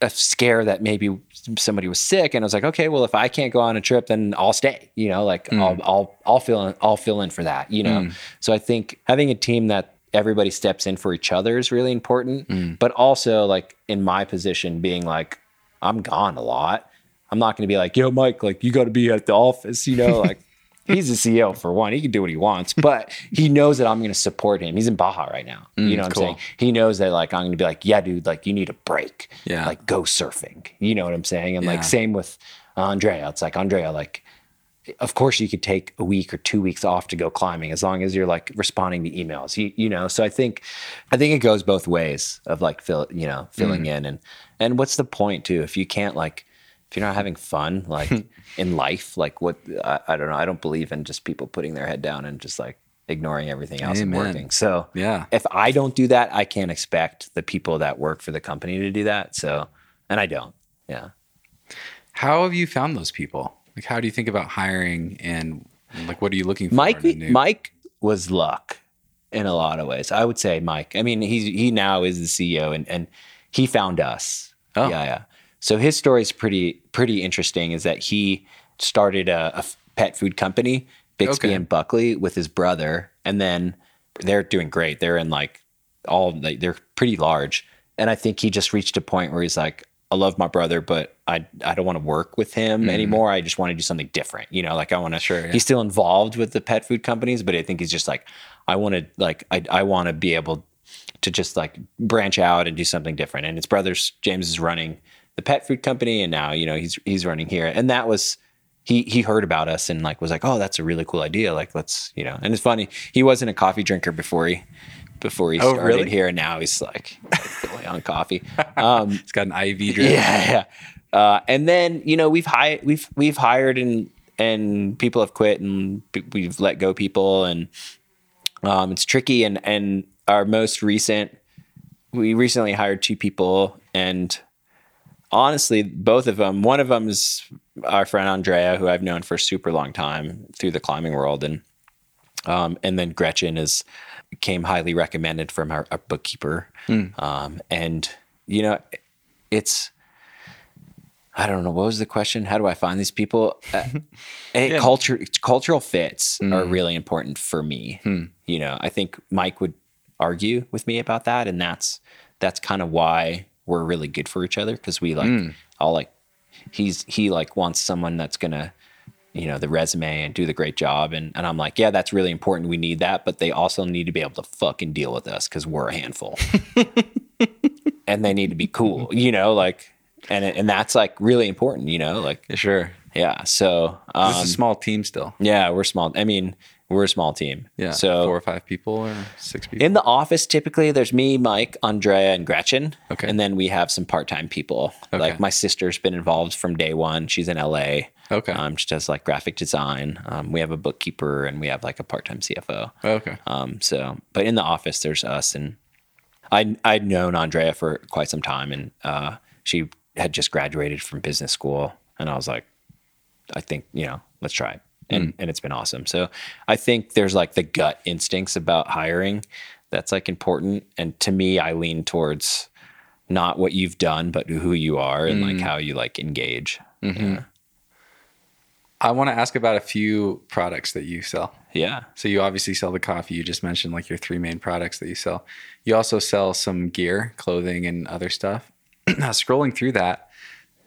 a scare that maybe somebody was sick, and I was like, okay, well, if I can't go on a trip, then I'll stay. You know, like mm. I'll I'll I'll fill in, I'll fill in for that. You know, mm. so I think having a team that everybody steps in for each other is really important. Mm. But also, like in my position, being like, I'm gone a lot. I'm not going to be like, yo, Mike, like you got to be at the office. You know, like. He's a C E O for one. He can do what he wants, but he knows that I'm going to support him. He's in Baja right now. Mm, you know what cool. I'm saying? He knows that like, I'm going to be like, yeah, dude, like you need a break. Yeah. Like go surfing. You know what I'm saying? And yeah. like, same with Andrea. It's like, Andrea, like, of course you could take a week or two weeks off to go climbing as long as you're like responding to emails, you, you know? So I think, I think it goes both ways of like, fill, you know, filling mm. in and, and what's the point too, if you can't like, if you're not having fun, like in life, like what, I, I don't know. I don't believe in just people putting their head down and just like ignoring everything else Amen. and working. So yeah, if I don't do that, I can't expect the people that work for the company to do that. So, and I don't. Yeah. How have you found those people? Like, how do you think about hiring and like, what are you looking for? Mike, new- Mike was luck in a lot of ways. I would say Mike, I mean, he's, he now is the C E O and, and he found us. Oh yeah. Yeah. So his story is pretty pretty interesting, is that he started a, a pet food company, Bixby okay. and Buckley, with his brother. And then they're doing great. They're in like all, like, they're pretty large. And I think he just reached a point where he's like, I love my brother, but I I don't want to work with him mm-hmm. anymore. I just want to do something different. You know, like I want to, sure, yeah. he's still involved with the pet food companies, but I think he's just like, I want to, like, I, I want to be able to just like branch out and do something different. And his brother, James, is running the pet food company. And now, you know, he's, he's running here. And that was, he, he heard about us and like, was like, oh, that's a really cool idea. Like, let's, you know, and it's funny. He wasn't a coffee drinker before he, before he oh, started really? here. And now he's like, like on coffee. Um, he's got an I V drip. Yeah. yeah. Uh, and then, you know, we've hired, we've, we've hired and, and people have quit and we've let go people, and um, it's tricky. And, and our most recent, we recently hired two people, and honestly, both of them, one of them is our friend Andrea, who I've known for a super long time through the climbing world. And, um, and then Gretchen is, came highly recommended from our, our bookkeeper. Mm. Um, and you know, it's, I don't know, what was the question? How do I find these people? Uh, yeah. Culture, cultural fits mm. are really important for me. Mm. You know, I think Mike would argue with me about that. And that's, that's kind of why we're really good for each other. Cause we like, mm. I'll like, he's, he like wants someone that's going to, you know, the resume and do the great job. And and I'm like, yeah, that's really important. We need that, but they also need to be able to fucking deal with us because we're a handful and they need to be cool, you know, like, and, and that's like really important, you know, like, sure. Yeah. So, um, this is a small team still. Yeah. We're small. I mean, we're a small team. Yeah. So four or five people or six people in the office. Typically there's me, Mike, Andrea, and Gretchen. Okay. And then we have some part-time people. Okay. Like my sister's been involved from day one. She's in L A. Okay. Um, she does like graphic design. Um, we have a bookkeeper and we have like a part-time C F O. Okay. Um, so, but in the office there's us, and I, I'd known Andrea for quite some time, and, uh, she had just graduated from business school, and I was like, I think, you know, let's try it. And, mm. and it's been awesome. So I think there's like the gut instincts about hiring that's like important. And to me, I lean towards not what you've done, but who you are and mm. like how you like engage. Mm-hmm. Yeah. I want to ask about a few products that you sell. Yeah. So you obviously sell the coffee. You just mentioned like your three main products that you sell. You also sell some gear, clothing, and other stuff. Now, scrolling through that,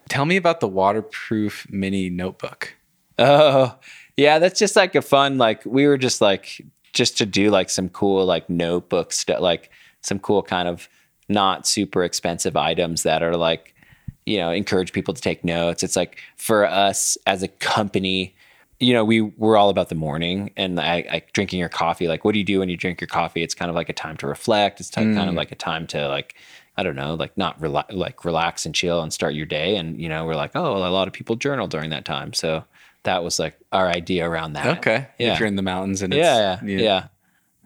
tell me about the waterproof mini notebook. Oh, yeah. That's just like a fun, like we were just like, just to do like some cool, like notebook stuff, like some cool kind of not super expensive items that are like, you know, encourage people to take notes. It's like for us as a company, you know, we were all about the morning and I, I drinking your coffee. Like, what do you do when you drink your coffee? It's kind of like a time to reflect. It's kind mm. of like a time to like, I don't know, like not rela- like relax and chill and start your day. And, you know, we're like, oh, well, a lot of people journal during that time. So that was like our idea around that. Okay. Yeah. If you're in the mountains and it's, yeah, yeah, yeah. yeah.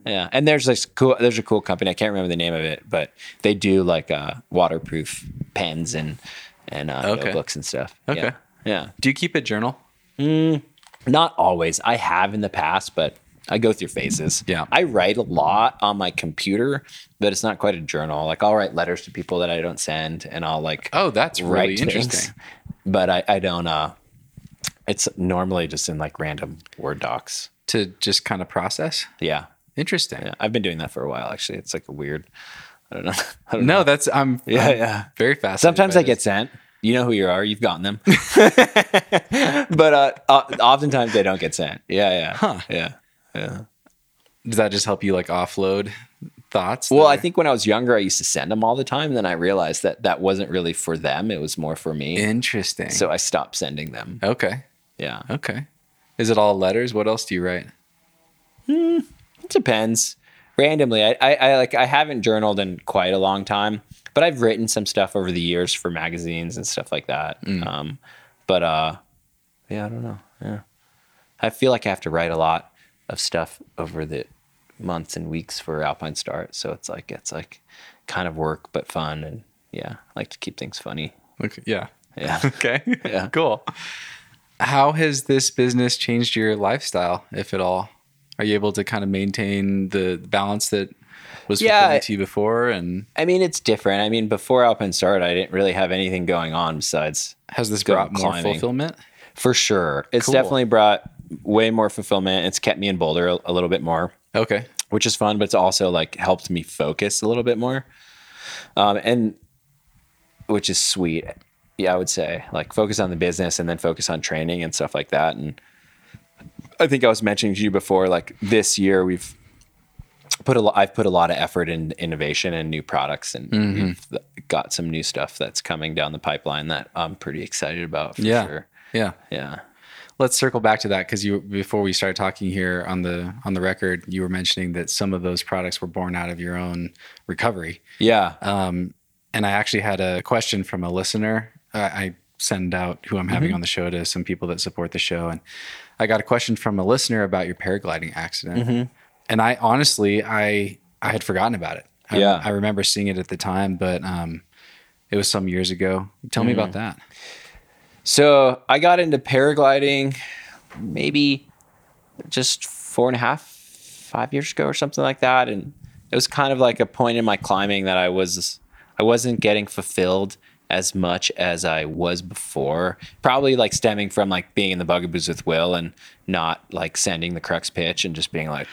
Yeah. And there's this cool, there's a cool company. I can't remember the name of it, but they do like uh waterproof pens and, and uh, okay. notebooks and stuff. Okay. Yeah. yeah. Do you keep a journal? Mm, not always. I have in the past, but I go through phases. Yeah. I write a lot on my computer, but it's not quite a journal. Like I'll write letters to people that I don't send and I'll like, oh, that's really interesting. Things, but I, I don't, uh, it's normally just in like random Word docs. To just kind of process? Yeah. Interesting. Yeah, I've been doing that for a while, actually. It's like a weird, I don't know. I don't no, know. that's, I'm, yeah, I'm yeah. very fascinated. Sometimes I get sent. You know who you are. You've gotten them. But uh, oftentimes they don't get sent. Yeah, yeah. Huh. Yeah, yeah. Does that just help you like offload thoughts? Well, I think when I was younger, I used to send them all the time. Then I realized that that wasn't really for them. It was more for me. Interesting. So I stopped sending them. Okay. Yeah. Okay. Is it all letters? What else do you write? Hmm. It depends. Randomly, I, I, I like I haven't journaled in quite a long time, but I've written some stuff over the years for magazines and stuff like that. Mm. Um, but uh, yeah, I don't know. Yeah, I feel like I have to write a lot of stuff over the months and weeks for Alpine Start, so it's like it's like kind of work but fun, and yeah, I like to keep things funny. Okay. Yeah. Yeah. Okay. Yeah. Cool. How has this business changed your lifestyle, if at all? Are you able to kind of maintain the balance that was yeah, fulfilling to you before? And I mean, it's different. I mean, before Alpine Start, I didn't really have anything going on besides. Has this brought more climbing. fulfillment? For sure. It's cool. Definitely brought way more fulfillment. It's kept me in Boulder a, a little bit more. Okay. which is fun, but it's also like helped me focus a little bit more. Um, and which is sweet. Yeah, I would say like focus on the business and then focus on training and stuff like that. And I think I was mentioning to you before, like this year we've put a lot, I've put a lot of effort in innovation and new products, and mm-hmm. we've got some new stuff that's coming down the pipeline that I'm pretty excited about for yeah. sure. Yeah. Yeah. Let's circle back to that, because you, before we started talking here on the on the record, you were mentioning that some of those products were born out of your own recovery. Yeah. Um, and I actually had a question from a listener. I, I send out who I'm having mm-hmm. on the show to some people that support the show, and I got a question from a listener about your paragliding accident. Mm-hmm. And I honestly, I I had forgotten about it. I, yeah. I remember seeing it at the time, but um, it was some years ago. Tell mm. me about that. So I got into paragliding maybe just four and a half, five years ago or something like that. And it was kind of like a point in my climbing that I was, I wasn't getting fulfilled as much as I was before. Probably like stemming from like being in the Bugaboos with Will and not like sending the crux pitch and just being like,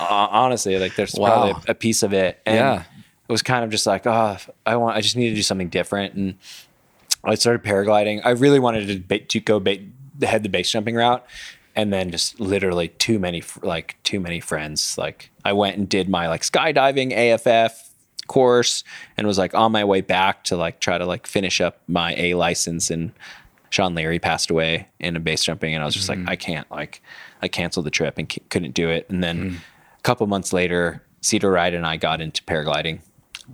honestly, like there's wow. probably a piece of it. And yeah. it was kind of just like, oh, I want, I just need to do something different. And I started paragliding. I really wanted to, ba- to go ba- head the base jumping route, and then just literally too many like too many friends. Like I went and did my like skydiving A F F course, and was like on my way back to like try to like finish up my A license, and Sean Leary passed away in a base jumping, and I was just mm-hmm. like I can't like I canceled the trip and c- couldn't do it. And then mm-hmm. a couple months later, Cedar Ride and I got into paragliding,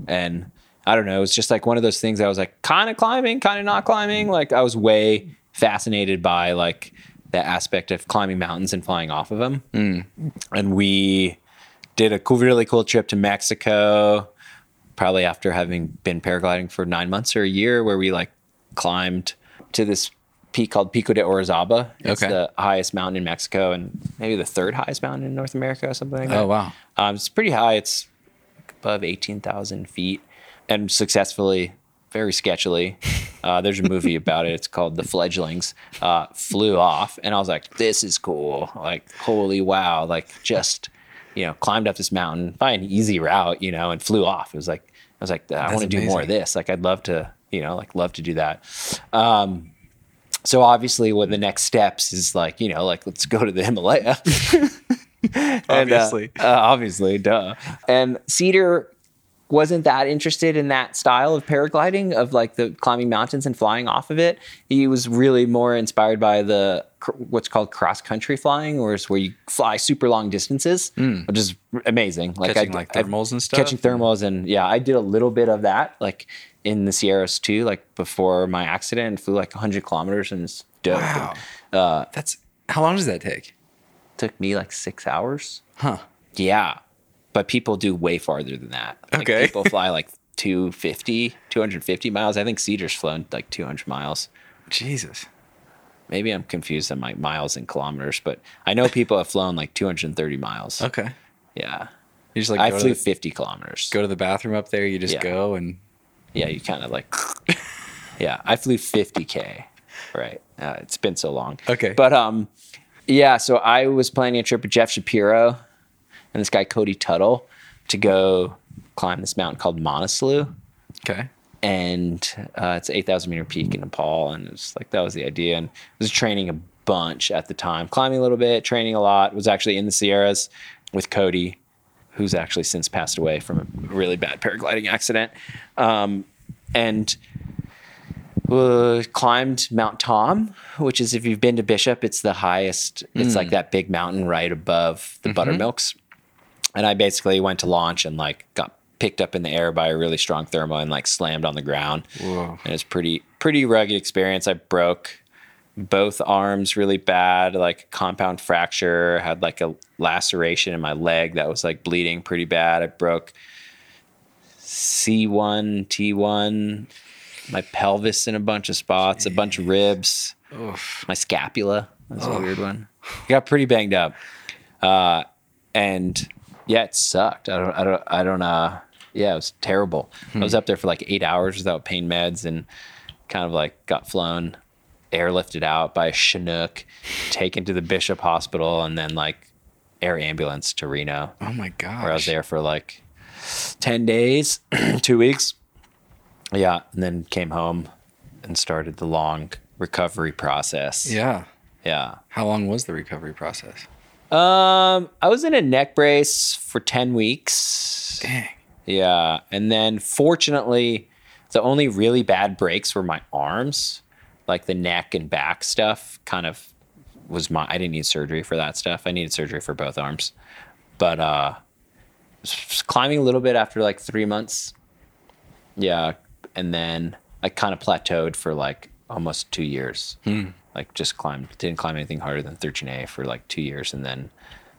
and I don't know. It was just like one of those things. I was like kind of climbing, kind of not climbing. Like I was way fascinated by like the aspect of climbing mountains and flying off of them. Mm. And we did a cool, really cool trip to Mexico, probably after having been paragliding for nine months or a year, where we like climbed to this peak called Pico de Orizaba. It's okay. the highest mountain in Mexico, and maybe the third highest mountain in North America or something like that. Oh, wow. Um, it's pretty high. It's above eighteen thousand feet. And successfully, very sketchily, uh, there's a movie about it. It's called The Fledglings, uh, flew off. And I was like, this is cool. Like, holy wow. Like just, you know, climbed up this mountain by an easy route, you know, and flew off. It was like, I was like, I want to do more of this. Like, I'd love to, you know, like love to do that. Um, so obviously what the next steps is like, you know, like let's go to the Himalaya. and, obviously. Uh, uh, obviously, duh. And Cedar wasn't that interested in that style of paragliding, of like the climbing mountains and flying off of it. He was really more inspired by the what's called cross country flying, or is where you fly super long distances, mm. which is amazing. Like catching I, like thermals I, and stuff. Catching thermals, and yeah, I did a little bit of that, like in the Sierras too. Like before my accident, and flew like one hundred kilometers, and it's dope. Wow, and, uh, that's how long does that take? Took me like six hours. Huh? Yeah. But people do way farther than that. Like okay. People fly like two hundred fifty miles. I think Cedar's flown like two hundred miles. Jesus. Maybe I'm confused on my miles and kilometers, but I know people have flown like two hundred thirty miles. Okay. Yeah. You just like I flew the, fifty kilometers. Go to the bathroom up there. You just yeah. go and. Yeah. You kind of like. yeah. I flew fifty K. Right. Uh, it's been so long. Okay. But um, yeah. So I was planning a trip with Jeff Shapiro and this guy, Cody Tuttle, to go climb this mountain called Manaslu. Okay. And uh, it's an eight thousand meter peak in Nepal. And it's like, that was the idea. And I was training a bunch at the time, climbing a little bit, training a lot. Was actually in the Sierras with Cody, who's actually since passed away from a really bad paragliding accident. Um, and Uh, climbed Mount Tom, which is, if you've been to Bishop, it's the highest. It's mm. like that big mountain right above the mm-hmm. Buttermilks. And I basically went to launch and like got picked up in the air by a really strong thermo and like slammed on the ground. Whoa. And it's pretty, pretty rugged experience. I broke both arms really bad, like compound fracture, had like a laceration in my leg that was like bleeding pretty bad. I broke C one, T one, my pelvis in a bunch of spots, Jeez. a bunch of ribs, Oof. my scapula. That's Oof. a weird one. I got pretty banged up. Uh, and yeah, it sucked. I don't, I don't, I don't, uh, yeah, it was terrible. Hmm. I was up there for like eight hours without pain meds, and kind of like got flown, airlifted out by a Chinook, taken to the Bishop Hospital, and then like air ambulance to Reno. Oh my gosh. Where I was there for like ten days, two weeks. Yeah. And then came home and started the long recovery process. Yeah. Yeah. How long was the recovery process? Um, I was in a neck brace for ten weeks. Dang. Yeah. And then fortunately, the only really bad breaks were my arms, like the neck and back stuff kind of was my, I didn't need surgery for that stuff. I needed surgery for both arms, but, uh, climbing a little bit after like three months. Yeah. And then I kind of plateaued for like almost two years. Hmm. Like just climbed, didn't climb anything harder than thirteen A for like two years. And then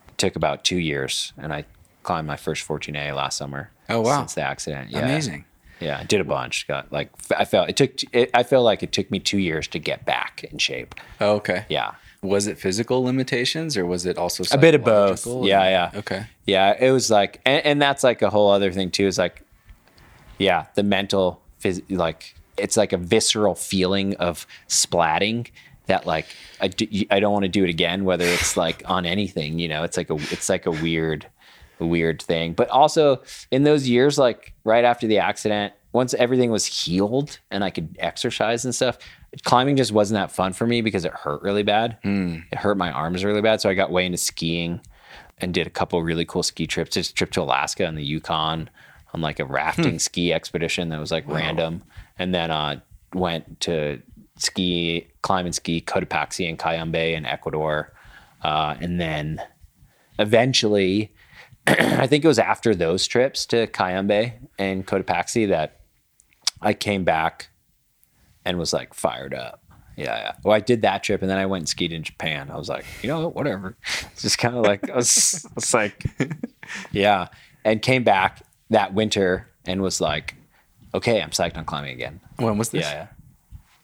it took about two years and I climbed my first fourteen A last summer. Oh, wow. Since the accident. Yeah. Amazing. Yeah. I did a bunch. Got like, I felt it took, it, I felt like it took me two years to get back in shape. Oh, okay. Yeah. Was it physical limitations or was it also a bit of both? Yeah. Or? Yeah. Okay. Yeah. It was like, and, and that's like a whole other thing too, is like, yeah, the mental, phys- like, it's like a visceral feeling of splatting that like, I, do, I don't want to do it again, whether it's like on anything, you know, it's like a, it's like a weird, weird thing. But also in those years, like right after the accident, once everything was healed and I could exercise and stuff, climbing just wasn't that fun for me because it hurt really bad. Mm. It hurt my arms really bad. So I got way into skiing and did a couple really cool ski trips. Just a trip to Alaska and the Yukon on like a rafting hmm. ski expedition that was like wow. random. And then uh, went to ski, climb and ski Cotopaxi and Cayambe in Ecuador. Uh, and then eventually, I think it was after those trips to Cayambe and Cotopaxi that I came back and was like fired up. Yeah, yeah. Well, I did that trip and then I went and skied in Japan. I was like, you know, whatever. It's just kind of like, I was, I was like, yeah. And came back that winter and was like, okay, I'm psyched on climbing again. When was this? Yeah, yeah.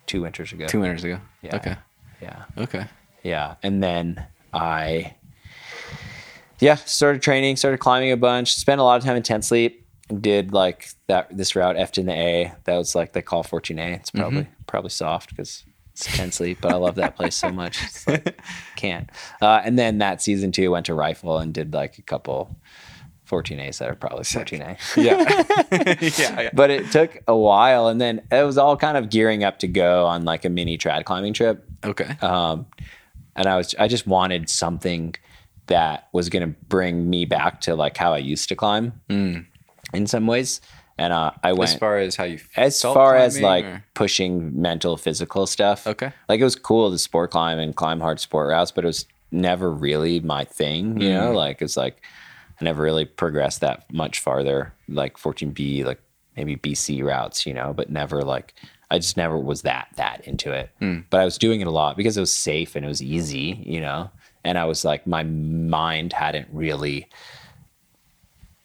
Two winters ago. Two winters ago. Yeah. Okay. Yeah. Okay. Yeah. And then I, yeah, started training, started climbing a bunch, spent a lot of time in tent sleep. Did like that this route F to the A that was like they call fourteen A. It's probably mm-hmm. probably soft because it's tent sleep, but I love that place so much. It's like, can't. Uh, and then that season too went to Rifle and did like a couple fourteen A's that are probably fourteen A. Yeah. yeah, yeah. But it took a while, and then it was all kind of gearing up to go on like a mini trad climbing trip. Okay. Um, and I was I just wanted something that was going to bring me back to like how I used to climb. Mm. In some ways, and uh, I went as far as how you as far as like or? pushing mental, physical stuff. Okay, like it was cool to sport climb and climb hard sport routes, but it was never really my thing. You mm. know, like it's like I never really progressed that much farther, like fourteen B, like maybe B C routes, you know, but never like I just never was that that into it. Mm. But I was doing it a lot because it was safe and it was easy, you know, and I was like my mind hadn't really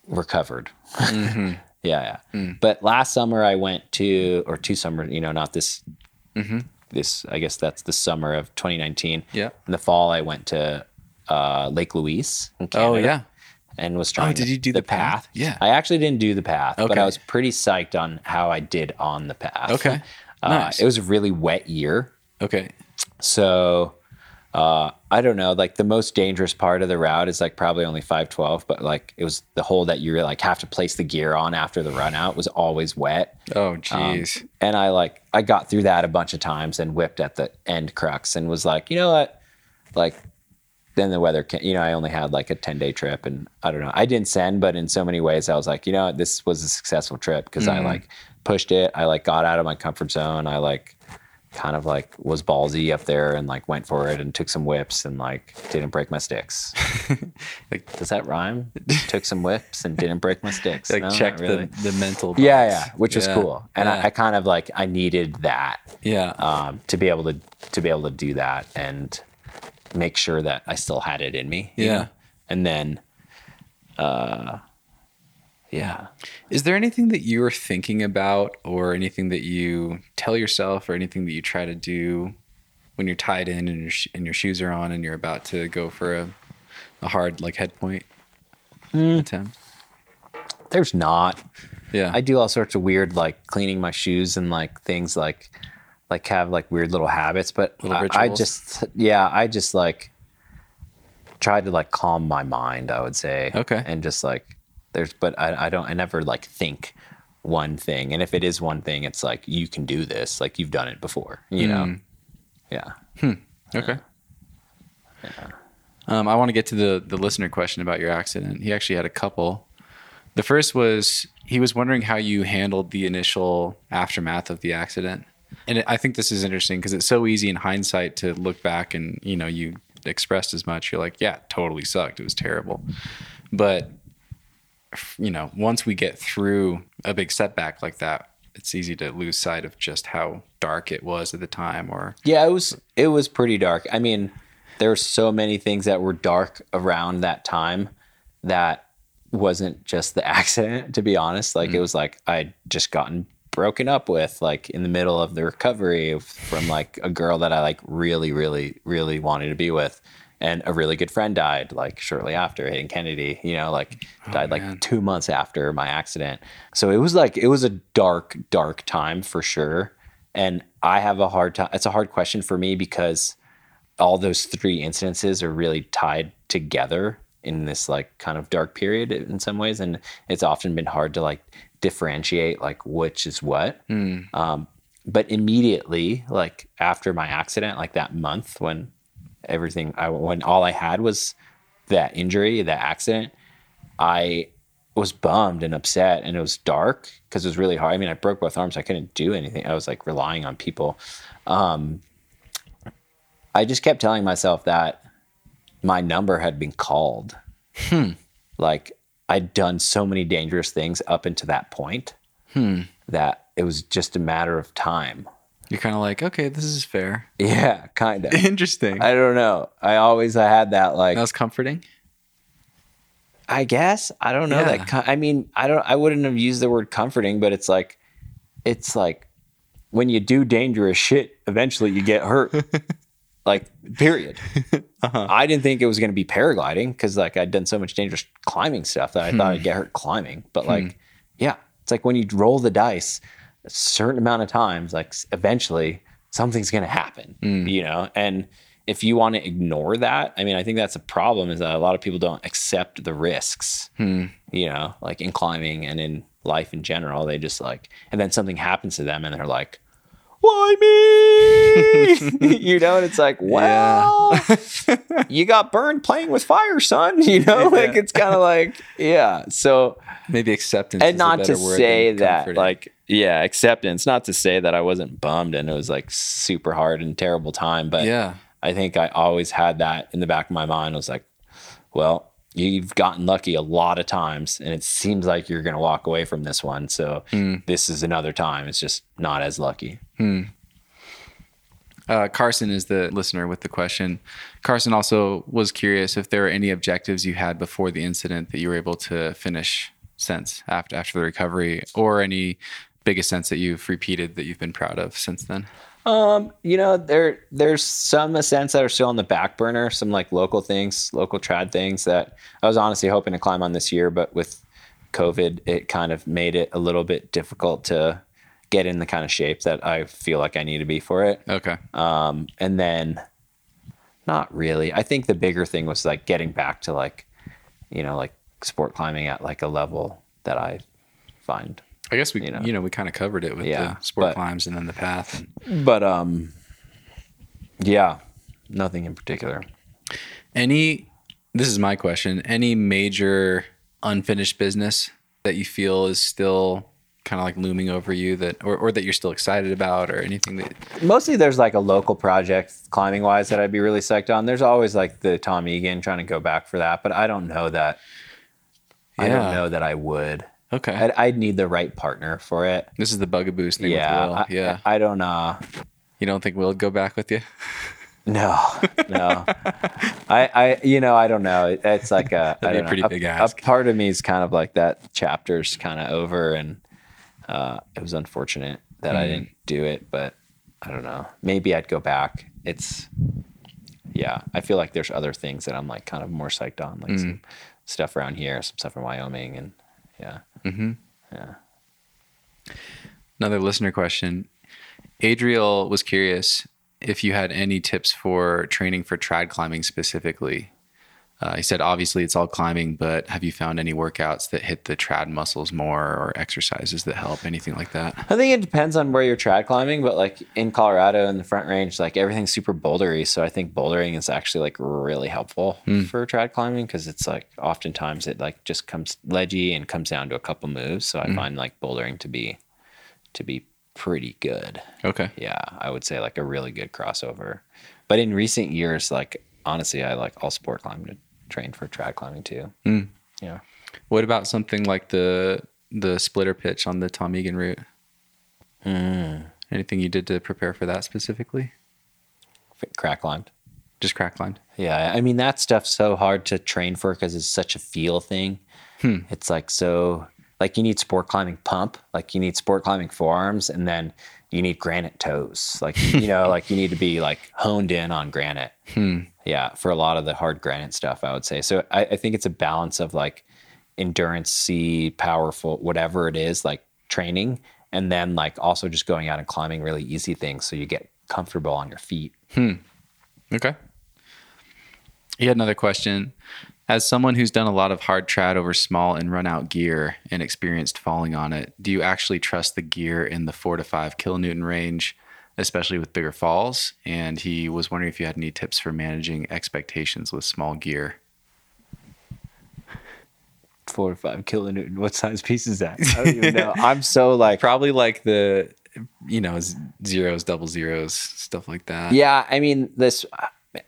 recovered. Mm-hmm. yeah, yeah. Mm. But last summer I went to, or two summers, you know, not this, mm-hmm. this, I guess that's the summer of twenty nineteen. Yeah. In the fall I went to uh, Lake Louise in Canada. Oh, yeah. And was trying oh, did you do the, the path? path. Yeah. I actually didn't do the path, okay. but I was pretty psyched on how I did on the path. Okay. Uh, nice. It was a really wet year. Okay. So Uh, I don't know, like the most dangerous part of the route is like probably only five twelve, but like it was the hole that you really like have to place the gear on after the run out was always wet. Oh, geez. Um, and I like, I got through that a bunch of times and whipped at the end crux and was like, you know what? Like then the weather, can, you know, I only had like a ten day trip and I don't know, I didn't send, but in so many ways I was like, you know, this was a successful trip because mm-hmm. I like pushed it. I like got out of my comfort zone. I like kind of like was ballsy up there and like went for it and took some whips and like didn't break my sticks. Like, does that rhyme? Took some whips and didn't break my sticks. Like no, check really. the, the mental box. Yeah, yeah, which yeah. was cool. And yeah. I, I kind of like, I needed that. Yeah. Um, to be able to, to be able to do that and make sure that I still had it in me. Yeah. You know? And then, uh, yeah. Is there anything that you are thinking about or anything that you tell yourself or anything that you try to do when you're tied in and your, sh- and your shoes are on and you're about to go for a, a hard like head point mm. attempt? There's not. Yeah. I do all sorts of weird, like cleaning my shoes and like things like, like have like weird little habits, but little I, I just, yeah, I just like, tried to like calm my mind, I would say. Okay. And just like there's, but I, I don't, I never like think one thing. And if it is one thing, it's like, you can do this. Like you've done it before, you mm. know? Yeah. Hmm. Okay. Uh, yeah. Um, I want to get to the, the listener question about your accident. He actually had a couple. The first was, he was wondering how you handled the initial aftermath of the accident. And it, I think this is interesting because it's so easy in hindsight to look back and, you know, you expressed as much. You're like, yeah, totally sucked. It was terrible. But, you know, once we get through a big setback like that, it's easy to lose sight of just how dark it was at the time. Or yeah, it was, it was pretty dark. I mean, there were so many things that were dark around that time that wasn't just the accident, to be honest. Like mm-hmm. it was like I'd just gotten broken up with, like in the middle of the recovery from like a girl that I like really, really, really wanted to be with. And a really good friend died like shortly after, Hayden Kennedy, you know, like oh, died man. like two months after my accident. So it was like, it was a dark, dark time for sure. And I have a hard time. It's a hard question for me because all those three incidences are really tied together in this like kind of dark period in some ways. And it's often been hard to like differentiate like which is what. Mm. Um, but immediately, like after my accident, like that month when everything, I, when all I had was that injury, that accident, I was bummed and upset and it was dark because it was really hard. I mean, I broke both arms. I couldn't do anything. I was like relying on people. Um, I just kept telling myself that my number had been called. Hmm. Like I'd done so many dangerous things up until that point hmm. that it was just a matter of time. You're kind of like, okay, this is fair. Yeah, kind of. Interesting. I don't know. I always I had that like. That was comforting? I guess. I don't know. Yeah. that. Com- I mean, I don't. I wouldn't have used the word comforting, but it's like, it's like when you do dangerous shit, eventually you get hurt. Like, period. uh-huh. I didn't think it was going to be paragliding because like I'd done so much dangerous climbing stuff that I hmm. thought I'd get hurt climbing. But like, hmm. yeah, it's like when you roll the dice a certain amount of times, like eventually something's going to happen, mm. you know? And if you want to ignore that, I mean, I think that's a problem is that a lot of people don't accept the risks, mm. you know, like in climbing and in life in general, they just like, and then something happens to them and they're like, why me? You know, and it's like, well, yeah. you got burned playing with fire, son. You know, yeah. like it's kind of like, yeah. So maybe acceptance. And is not a better to word say that, like, yeah, acceptance. Not to say that I wasn't bummed and it was like super hard and terrible time, but yeah, I think I always had that in the back of my mind. I was like, well, you've gotten lucky a lot of times, and it seems like you're going to walk away from this one. So mm. this is another time. It's just not as lucky. Mm. Uh, Carson is the listener with the question. Carson also was curious if there were any objectives you had before the incident that you were able to finish since after, after the recovery, or any biggest sense that you've repeated that you've been proud of since then. Um, you know, there, there's some ascents that are still on the back burner, some like local things, local trad things that I was honestly hoping to climb on this year, but with COVID, it kind of made it a little bit difficult to get in the kind of shape that I feel like I need to be for it. Okay. Um, and then not really, I think the bigger thing was like getting back to like, you know, like sport climbing at like a level that I find, I guess we, you know, you know we kind of covered it with yeah, the sport but, climbs and then the path. And, but um, yeah, nothing in particular. Any, this is my question, any major unfinished business that you feel is still kind of like looming over you that, or, or that you're still excited about or anything that? Mostly there's like a local project climbing wise that I'd be really psyched on. There's always like the Tom Egan trying to go back for that, but I don't know that, yeah. I don't know that I would. Okay. I'd, I'd need the right partner for it. This is the Bugaboos thing yeah, with Will. I, yeah. I, I don't... Uh, you don't think Will would go back with you? No. No. I, I, you know, I don't know. It, it's like a... That'd I don't be a pretty know, big a, ask. A part of me is kind of like that chapter's kind of over, and uh, it was unfortunate that mm. I didn't do it, but I don't know. Maybe I'd go back. It's... Yeah. I feel like there's other things that I'm like kind of more psyched on, like mm. some stuff around here, some stuff in Wyoming, and yeah. Mm-hmm. Yeah. Another listener question. Adriel was curious if you had any tips for training for trad climbing specifically. Uh, he said, obviously it's all climbing, but have you found any workouts that hit the trad muscles more or exercises that help, anything like that? I think it depends on where you're trad climbing, but like in Colorado in the Front Range, like everything's super bouldery. So I think bouldering is actually like really helpful mm. for trad climbing, because it's like oftentimes it like just comes ledgy and comes down to a couple moves. So I mm. find like bouldering to be, to be pretty good. Okay. Yeah. I would say like a really good crossover. But in recent years, like honestly, I like all sport climbing to train for trad climbing too. Mm. Yeah. What about something like the the splitter pitch on the Tom Egan route? Mm. Anything you did to prepare for that specifically? Crack climbed. Just crack climbed? Yeah. I mean, that stuff's so hard to train for because it's such a feel thing. Hmm. It's like so... Like you need sport climbing pump, like you need sport climbing forearms, and then you need granite toes. Like, you know, like you need to be like honed in on granite. Hmm. Yeah. For a lot of the hard granite stuff, I would say. So I, I think it's a balance of like endurance-y, powerful, whatever it is, like training. And then like also just going out and climbing really easy things. So you get comfortable on your feet. Hmm. Okay. You had another question. As someone who's done a lot of hard trad over small and run out gear and experienced falling on it, do you actually trust the gear in the four to five kilonewton range, especially with bigger falls? And he was wondering if you had any tips for managing expectations with small gear. Four to five kilonewton. What size piece is that? I don't even know. I'm so like, probably like the, you know, zeros, double zeros, stuff like that. Yeah. I mean, this,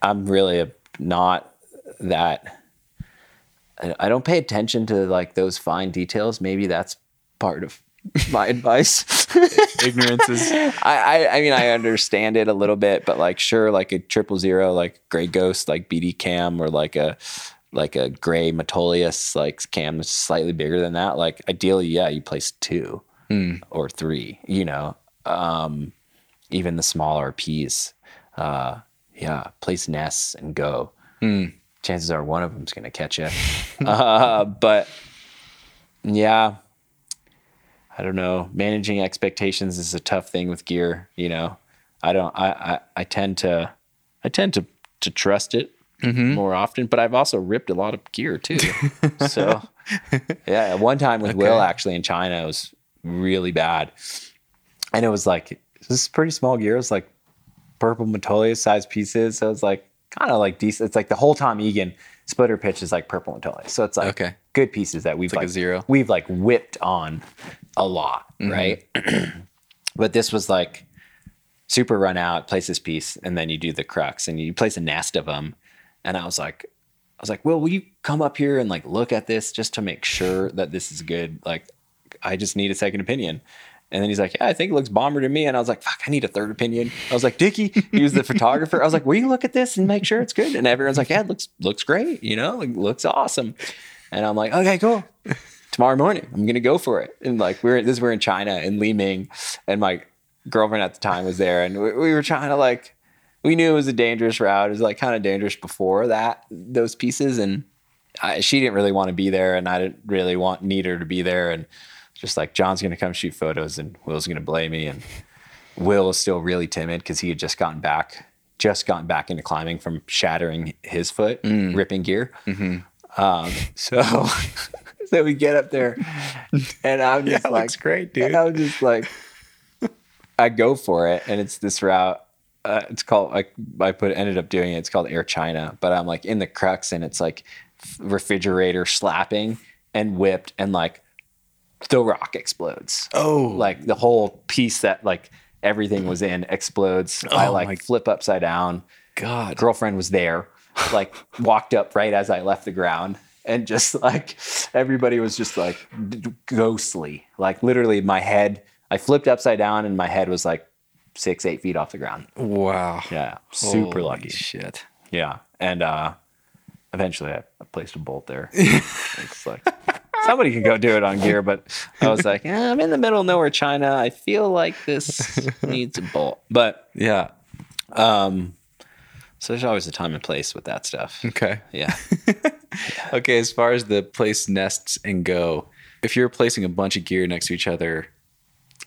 I'm really not that. I don't pay attention to like those fine details. Maybe that's part of my advice. Ignorance is. I, I I mean, I understand it a little bit, but like, sure, like a triple zero, like gray ghost, like B D cam, or like a like a gray Metolius, like cam that's slightly bigger than that. Like ideally, yeah, you place two mm. or three. You know, um, even the smaller Ps. Uh, yeah, place nests and go. Mm. Chances are one of them's going to catch you. Uh, but yeah, I don't know. Managing expectations is a tough thing with gear. You know, I don't, I, I, I tend to, I tend to, to trust it mm-hmm. more often, but I've also ripped a lot of gear too. So yeah, one time with okay. Will actually in China, it was really bad. And it was like, this is pretty small gear. It was like purple Metolius size pieces. So I was like, kind of like decent. It's like the whole Tom Egan splitter pitch is like purple and totally. So it's like okay. good pieces that we've it's like, like a zero. We've like whipped on a lot, mm-hmm. right? But this was like super run out, place this piece, and then you do the crux and you place a nest of them. And I was like, I was like, Will, will you come up here and like look at this just to make sure that this is good? Like, I just need a second opinion. And then he's like, yeah, I think it looks bomber to me. And I was like, fuck, I need a third opinion. I was like, Dickie, he was the photographer. I was like, will you look at this and make sure it's good? And everyone's like, yeah, it looks, looks great. You know, like looks awesome. And I'm like, okay, cool. Tomorrow morning, I'm going to go for it. And like, we're, this, we're in China in Liming. And my girlfriend at the time was there. And we, we were trying to like, we knew it was a dangerous route. It was like kind of dangerous before that, those pieces. And I, she didn't really want to be there. And I didn't really want, need her to be there. And just like John's going to come shoot photos and Will's going to blame me. And Will is still really timid because he had just gotten back, just gotten back into climbing from shattering his foot, mm. ripping gear. Mm-hmm. Um, so, so we get up there and I'm just yeah, like, looks great, dude. And I'm just like, I go for it. And it's this route. Uh, it's called, I, I put, ended up doing it. It's called Air China, but I'm like in the crux and it's like refrigerator slapping and whipped and like, the rock explodes. Oh, like the whole piece that like everything was in explodes. Oh, I like my... flip upside down. God, girlfriend was there, like walked up right as I left the ground, and just like everybody was just like ghostly. Like literally, my head. I flipped upside down, and my head was like six, eight feet off the ground. Wow. Yeah. Super Holy lucky. Shit. Yeah, and uh, eventually I, I placed a bolt there. It's like. Somebody can go do it on gear, but I was like, eh, I'm in the middle of nowhere, China. I feel like this needs a bolt. But yeah, um, so there's always a time and place with that stuff. Okay. Yeah. Okay. As far as the place nests and go, if you're placing a bunch of gear next to each other,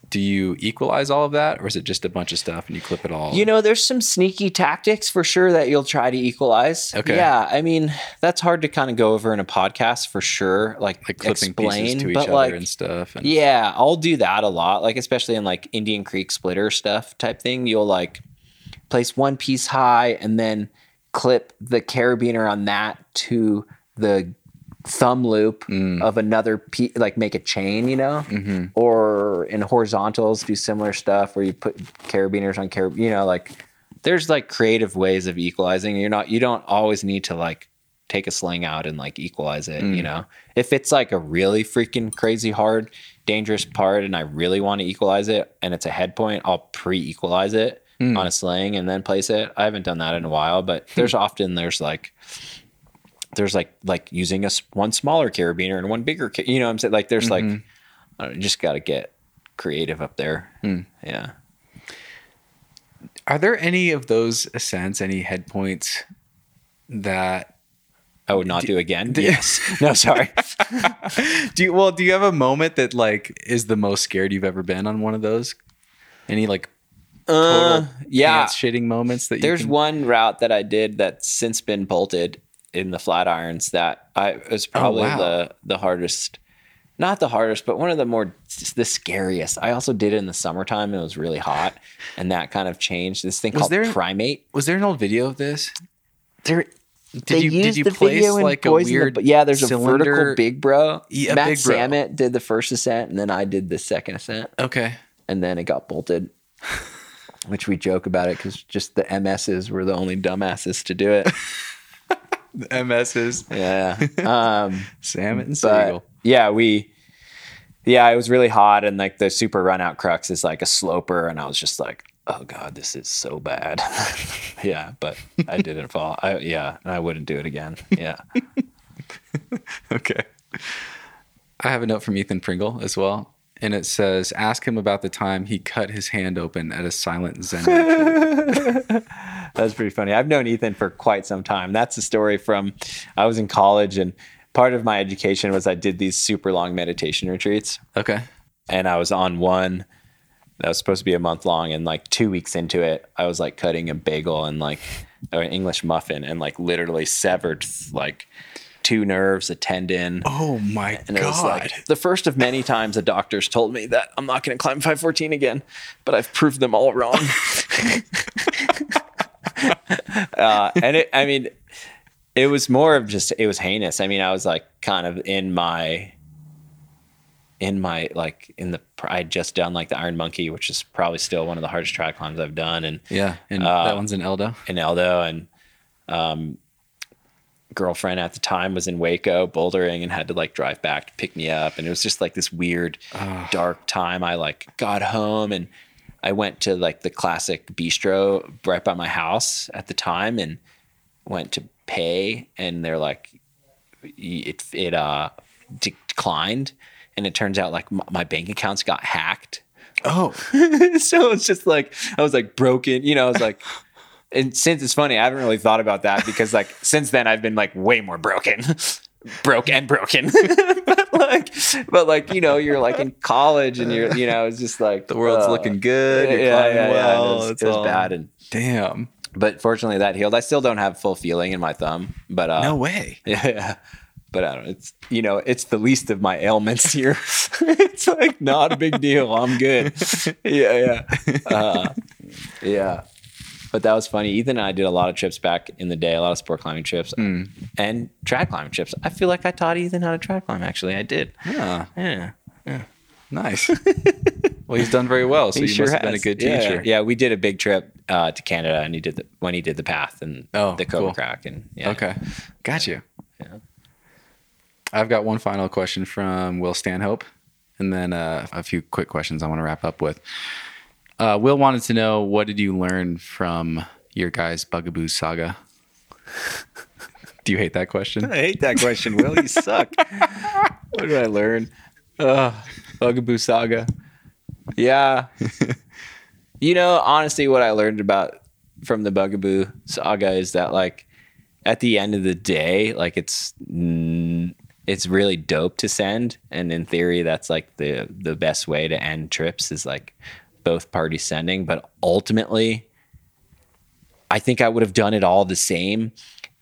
Do you equalize all of that, or is it just a bunch of stuff and you clip it all? You know, there's some sneaky tactics for sure that you'll try to equalize. Okay. Yeah. I mean, that's hard to kind of go over in a podcast for sure. Like, like clipping explain, pieces to each other like, and stuff. And yeah. I'll do that a lot. Like, especially in like Indian Creek splitter stuff type thing, you'll like place one piece high and then clip the carabiner on that to the thumb loop mm. of another piece, like make a chain, you know, mm-hmm. or in horizontals do similar stuff where you put carabiners on carab, you know, like there's like creative ways of equalizing. You're not, you don't always need to like take a sling out and like equalize it, mm. you know, if it's like a really freaking crazy hard, dangerous part and I really want to equalize it and it's a head point, I'll pre-equalize it mm. on a sling and then place it. I haven't done that in a while, but there's often there's like, there's like like using a one smaller carabiner and one bigger, you know what I'm saying? Like there's mm-hmm. like, I don't know, you just got to get creative up there. Mm. Yeah. Are there any of those ascents, any head points that I would not do, do again? Do, yes. No, sorry. do you, well, do you have a moment that like is the most scared you've ever been on one of those? Any like total uh, yeah. shitting moments that you There's can... one route that I did that's since been bolted in the flat irons that I it was probably oh, wow. the, the hardest, not the hardest, but one of the more, the scariest. I also did it in the summertime and it was really hot and that kind of changed this thing was called there, Primate. Was there an old video of this? There, did they you, used did you the place video like a weird the, yeah, there's cylinder, a vertical big bro. Yeah, Matt Segal did the first ascent and then I did the second ascent. Okay. And then it got bolted, which we joke about it because just the M Ss were the only dumbasses to do it. The M Ss. Yeah. Um, Sam and Segal. Yeah, we, yeah, it was really hot. And like the super run out crux is like a sloper. And I was just like, oh God, this is so bad. Yeah. But I didn't fall. I, yeah. And I wouldn't do it again. Yeah. Okay. I have a note from Ethan Pringle as well. And it says, ask him about the time he cut his hand open at a silent Zen retreat. That's pretty funny. I've known Ethan for quite some time. That's a story from, I was in college and part of my education was I did these super long meditation retreats. Okay. And I was on one that was supposed to be a month long. And like two weeks into it, I was like cutting a bagel and like or an English muffin and like literally severed like two nerves, a tendon. Oh my and it God. Was like the first of many times the doctors told me that I'm not going to climb five fourteen again, but I've proved them all wrong. uh, and it, I mean, it was more of just, it was heinous. I mean, I was like kind of in my, in my, like in the, I'd just done like the Iron Monkey, which is probably still one of the hardest triathlons I've done. And yeah. And uh, that one's in Eldo. In Eldo. And, um, girlfriend at the time was in Waco bouldering and had to like drive back to pick me up. And it was just like this weird oh. dark time. I like got home and I went to like the classic bistro right by my house at the time and went to pay. And they're like, it, it, uh, declined. And it turns out like my bank accounts got hacked. Oh, so it's just like, I was like broken, you know, I was like, and since it's funny, I haven't really thought about that because like since then I've been like way more broken, broke and broken. but like, but like you know, you're like in college and you're you know it's just like the world's uh, looking good. You're yeah, climbing yeah, well. Yeah. It was, it's it was all... bad and damn. But fortunately, that healed. I still don't have full feeling in my thumb, but uh, no way. Yeah, but I don't. It's you know, it's the least of my ailments here. It's like not a big deal. I'm good. Yeah, yeah, uh, yeah. But that was funny. Ethan and I did a lot of trips back in the day, a lot of sport climbing trips mm. and trad climbing trips. I feel like I taught Ethan how to trad climb, actually. I did. Yeah. Yeah. yeah. Nice. Well, he's done very well. So he you sure must has. Have been a good teacher. Yeah. yeah. We did a big trip uh, to Canada and he did the, when he did the path and oh, the Cobra cool. Crack. And yeah. Okay. Got you. Yeah. I've got one final question from Will Stanhope and then uh, a few quick questions I want to wrap up with. Uh, Will wanted to know, what did you learn from your guys' Bugaboos saga? Do you hate that question? I hate that question, Will. You suck. What did I learn? Uh, Bugaboo saga. Yeah. You know, honestly, what I learned about from the Bugaboo saga is that, like, at the end of the day, like, it's... Mm, it's really dope to send. And in theory, that's like the, the best way to end trips is like both parties sending. But ultimately, I think I would have done it all the same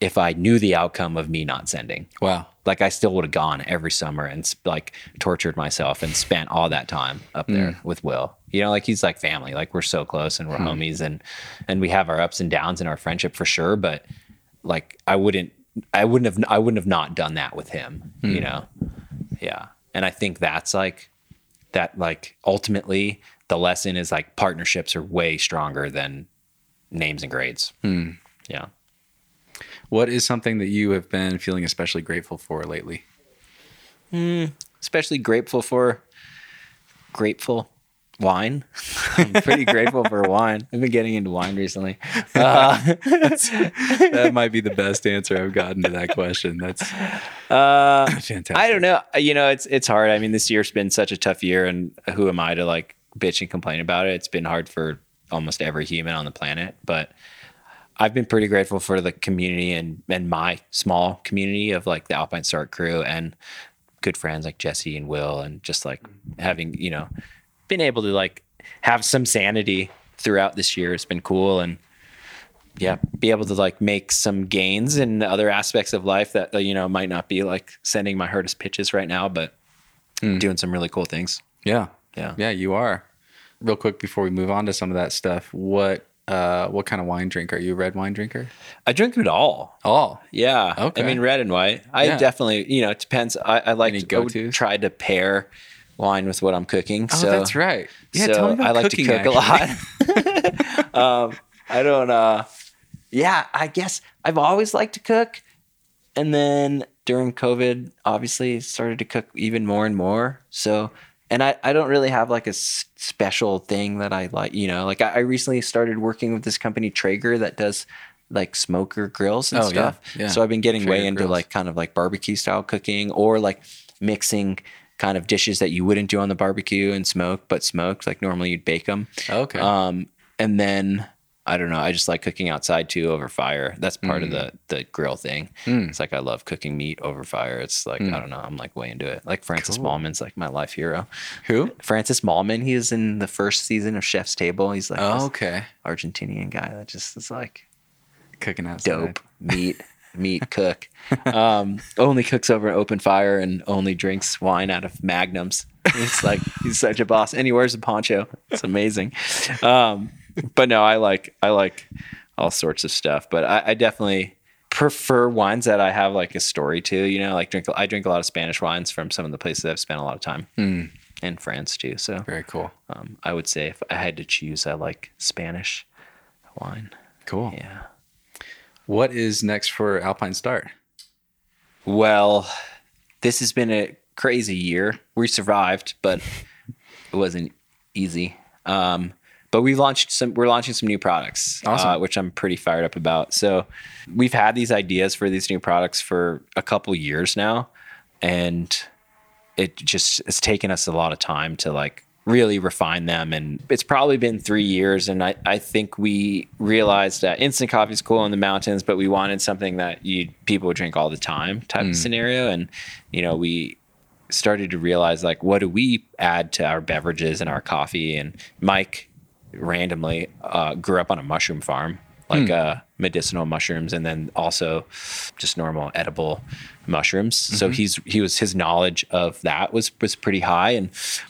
if I knew the outcome of me not sending. Wow. Like I still would have gone every summer and like tortured myself and spent all that time up there mm. with Will. You know, like he's like family, like we're so close and we're mm. homies and, and we have our ups and downs in our friendship for sure. But like, I wouldn't, I wouldn't have, I wouldn't have not done that with him, mm. you know? Yeah. And I think that's like, that like ultimately the lesson is like partnerships are way stronger than names and grades. Mm. Yeah. What is something that you have been feeling especially grateful for lately? Mm, especially grateful for grateful wine. I'm pretty grateful for wine. I've been getting into wine recently. Uh, that might be the best answer I've gotten to that question. That's uh, fantastic. I don't know. You know, it's it's hard. I mean, this year's been such a tough year, and who am I to like bitch and complain about it? It's been hard for almost every human on the planet, but I've been pretty grateful for the community and, and my small community of like the Alpine Start crew and good friends like Jesse and Will, and just like having, you know, been able to like have some sanity throughout this year. It's been cool. And yeah, be able to like make some gains in other aspects of life that, you know, might not be like sending my hardest pitches right now, but mm. doing some really cool things. Yeah. Yeah. Yeah, you are. Real quick before we move on to some of that stuff, what, Uh, what kind of wine drinker? Are you a red wine drinker? I drink it all. All? Yeah. Okay. I mean, red and white. I yeah. definitely, you know, it depends. I, I like to go to try to pair wine with what I'm cooking. Oh, so, that's right. Yeah, so tell me about I like cooking, to cook actually. a lot. um, I don't, uh, yeah, I guess I've always liked to cook. And then during COVID, obviously started to cook even more and more. So And I, I don't really have like a s- special thing that I like, you know, like I, I recently started working with this company Traeger that does like smoker grills and oh, stuff. Yeah, yeah. So I've been getting Traeger way into grills. Like kind of like barbecue style cooking, or like mixing kind of dishes that you wouldn't do on the barbecue and smoke, but smoked, like normally you'd bake them. Okay. Um, and then I don't know, I just like cooking outside too over fire. That's part mm. of the the grill thing. Mm. It's like I love cooking meat over fire. It's like, mm. I don't know, I'm like way into it. Like Francis cool. Mallman's like my life hero. Who? Francis Mallman. He is in the first season of Chef's Table. He's like oh, okay. Argentinian guy that just is like cooking outside. Dope meat, meat cook. Um, only cooks over an open fire and only drinks wine out of magnums. It's like he's such a boss. And he wears a poncho. It's amazing. Um But no, I like I like all sorts of stuff. But I, I definitely prefer wines that I have like a story to. You know, like drink. I drink a lot of Spanish wines from some of the places I've spent a lot of time mm. in France too. So very cool. Um, I would say if I had to choose, I like Spanish wine. Cool. Yeah. What is next for Alpine Start? Well, this has been a crazy year. We survived, but it wasn't easy. Um, But we've launched some, we're launching some new products, awesome. uh, which I'm pretty fired up about. So we've had these ideas for these new products for a couple years now. And it just, it's taken us a lot of time to like really refine them. And it's probably been three years. And I, I think we realized that instant coffee is cool in the mountains, but we wanted something that you people would drink all the time type mm. of scenario. And, you know, we started to realize like, what do we add to our beverages and our coffee? And Mike randomly uh grew up on a mushroom farm, like hmm. uh medicinal mushrooms and then also just normal edible mushrooms. Mm-hmm. So he's he was his knowledge of that was was pretty high, and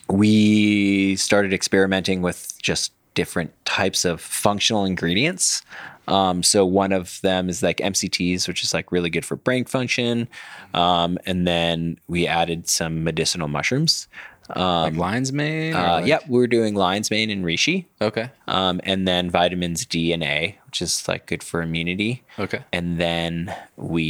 we started experimenting with just different types of functional ingredients. Um so one of them is like M C Ts, which is like really good for brain function. Um and then we added some medicinal mushrooms. Um, like lion's mane? Uh, like... Yep, yeah, we're doing lion's mane and reishi. Okay. Um, and then vitamins D and A, which is like good for immunity. Okay. And then we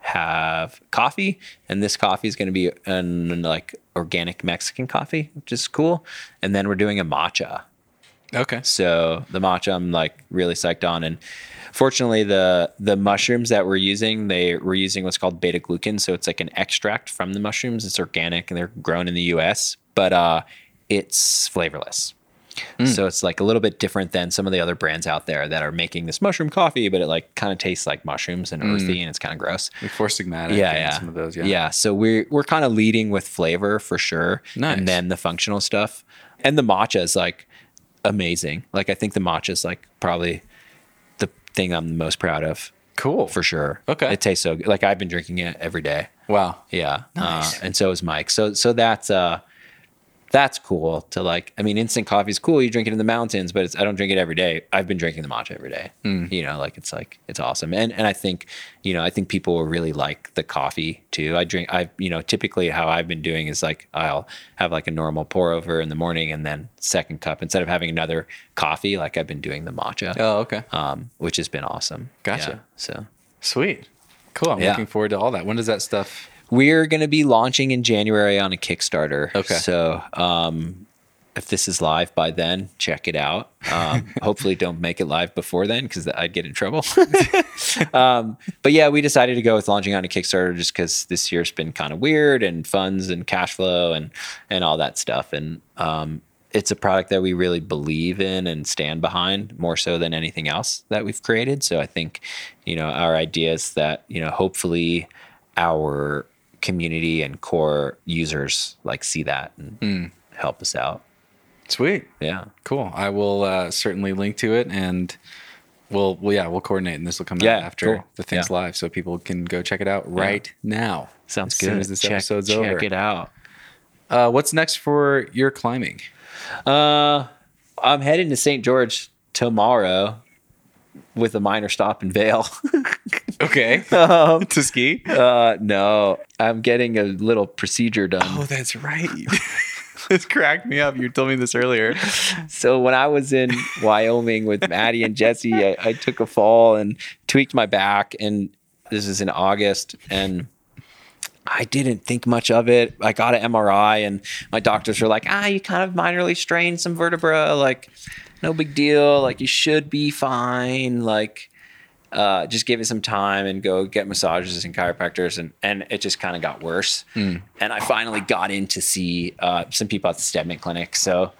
have coffee, and this coffee is going to be an like organic Mexican coffee, which is cool. And then we're doing a matcha. Okay. So the matcha I'm like really psyched on, and fortunately the the mushrooms that we're using, they we're using what's called beta glucan, so it's like an extract from the mushrooms. It's organic and they're grown in the U S, but uh, it's flavorless. Mm. So it's like a little bit different than some of the other brands out there that are making this mushroom coffee, but it like kind of tastes like mushrooms and earthy, mm. and it's kind of gross. Like Forstigmatic, yeah, and yeah. some of those, yeah. Yeah, so we're, we're kind of leading with flavor for sure. Nice. And then the functional stuff. And the matcha is like amazing. Like I think the matcha is like probably the thing I'm the most proud of. Cool. For sure. Okay. It tastes so good. Like I've been drinking it every day. Wow. Yeah. Nice. Uh, and so is Mike. So, so that's, uh, that's cool to like, I mean, instant coffee is cool. You drink it in the mountains, but it's, I don't drink it every day. I've been drinking the matcha every day, mm. you know, like it's like, it's awesome. And, and I think, you know, I think people will really like the coffee too. I drink, I, you know, typically how I've been doing is like, I'll have like a normal pour over in the morning and then second cup instead of having another coffee. Like I've been doing the matcha. Oh, okay. Um, which has been awesome. Gotcha. Yeah, so sweet. Cool. I'm yeah. looking forward to all that. When does that stuff? We're going to be launching in January on a Kickstarter. Okay. So um, if this is live by then, check it out. Um, hopefully don't make it live before then because I'd get in trouble. um, but yeah, we decided to go with launching on a Kickstarter just because this year's been kind of weird and funds and cash flow and, and all that stuff. And um, it's a product that we really believe in and stand behind more so than anything else that we've created. So I think, you know, our idea is that, you know, hopefully our community and core users like see that and mm. help us out. Sweet. Yeah. Cool. I will uh, certainly link to it and we'll, well, yeah, we'll coordinate and this will come yeah, out after cool. the thing's yeah. live so people can go check it out right yeah. now. Sounds as good. As soon as this check, episode's check over. Check it out. Uh, what's next for your climbing? Uh, I'm heading to Saint George tomorrow with a minor stop in Vail. Okay. Um, to ski? Uh, no, I'm getting a little procedure done. Oh, that's right. This cracked me up. You told me this earlier. So when I was in Wyoming with Maddie and Jesse, I, I took a fall and tweaked my back. And this is in August. And I didn't think much of it. I got an M R I and my doctors were like, ah, you kind of minorly strained some vertebra. Like, no big deal. Like, you should be fine. Like... Uh, just give it some time and go get massages and chiropractors, and, and it just kind of got worse. Mm. And I finally got in to see uh, some people at the Stedman Clinic, so I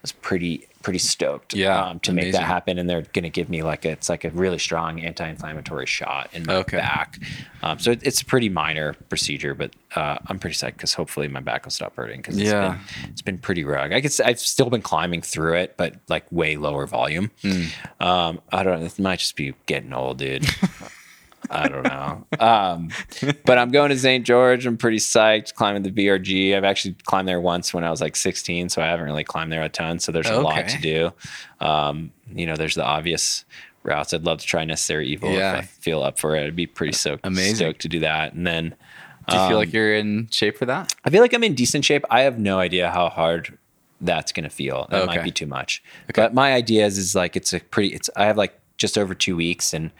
was pretty pretty stoked yeah, um, to amazing. make that happen. And they're going to give me like a, it's like a really strong anti-inflammatory shot in my okay. back. Um, so it, it's a pretty minor procedure, but uh, I'm pretty psyched because hopefully my back will stop hurting because it's, yeah. it's been pretty rough. I could I've still been climbing through it, but like way lower volume. Mm. Um, I don't know. It might just be getting old, dude. I don't know. Um, but I'm going to Saint George. I'm pretty psyched climbing the B R G. I've actually climbed there once when I was like sixteen. So I haven't really climbed there a ton. So there's a okay. lot to do. Um, you know, there's the obvious routes. I'd love to try Necessary Evil yeah. if I feel up for it. I'd be pretty so- stoked to do that. And then. Do you um, feel like you're in shape for that? I feel like I'm in decent shape. I have no idea how hard that's going to feel. That okay. might be too much. Okay. But my idea is, is like, it's a pretty, it's, I have like just over two weeks and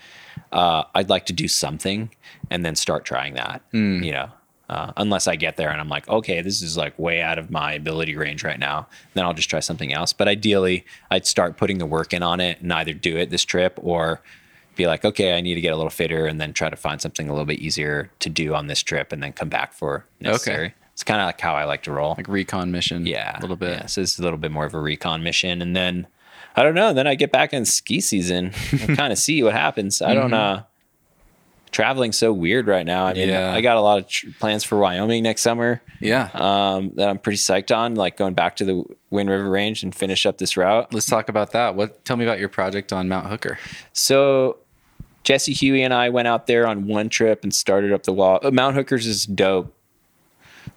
uh, I'd like to do something and then start trying that, mm. you know, uh, unless I get there and I'm like, okay, this is like way out of my ability range right now. Then I'll just try something else. But ideally I'd start putting the work in on it and either do it this trip or be like, okay, I need to get a little fitter and then try to find something a little bit easier to do on this trip and then come back for Necessary. Okay. It's kind of like how I like to roll. Like recon mission. Yeah. A little bit. Yeah, so it's a little bit more of a recon mission. And then I don't know. Then I get back in ski season and kind of see what happens. I don't mm-hmm. uh traveling's so weird right now. I mean, yeah. I got a lot of tr- plans for Wyoming next summer. Yeah. Um, that I'm pretty psyched on, like going back to the Wind River Range and finish up this route. Let's talk about that. What tell me about your project on Mount Hooker. So Jesse, Huey, and I went out there on one trip and started up the wall. Oh, Mount Hooker's is dope.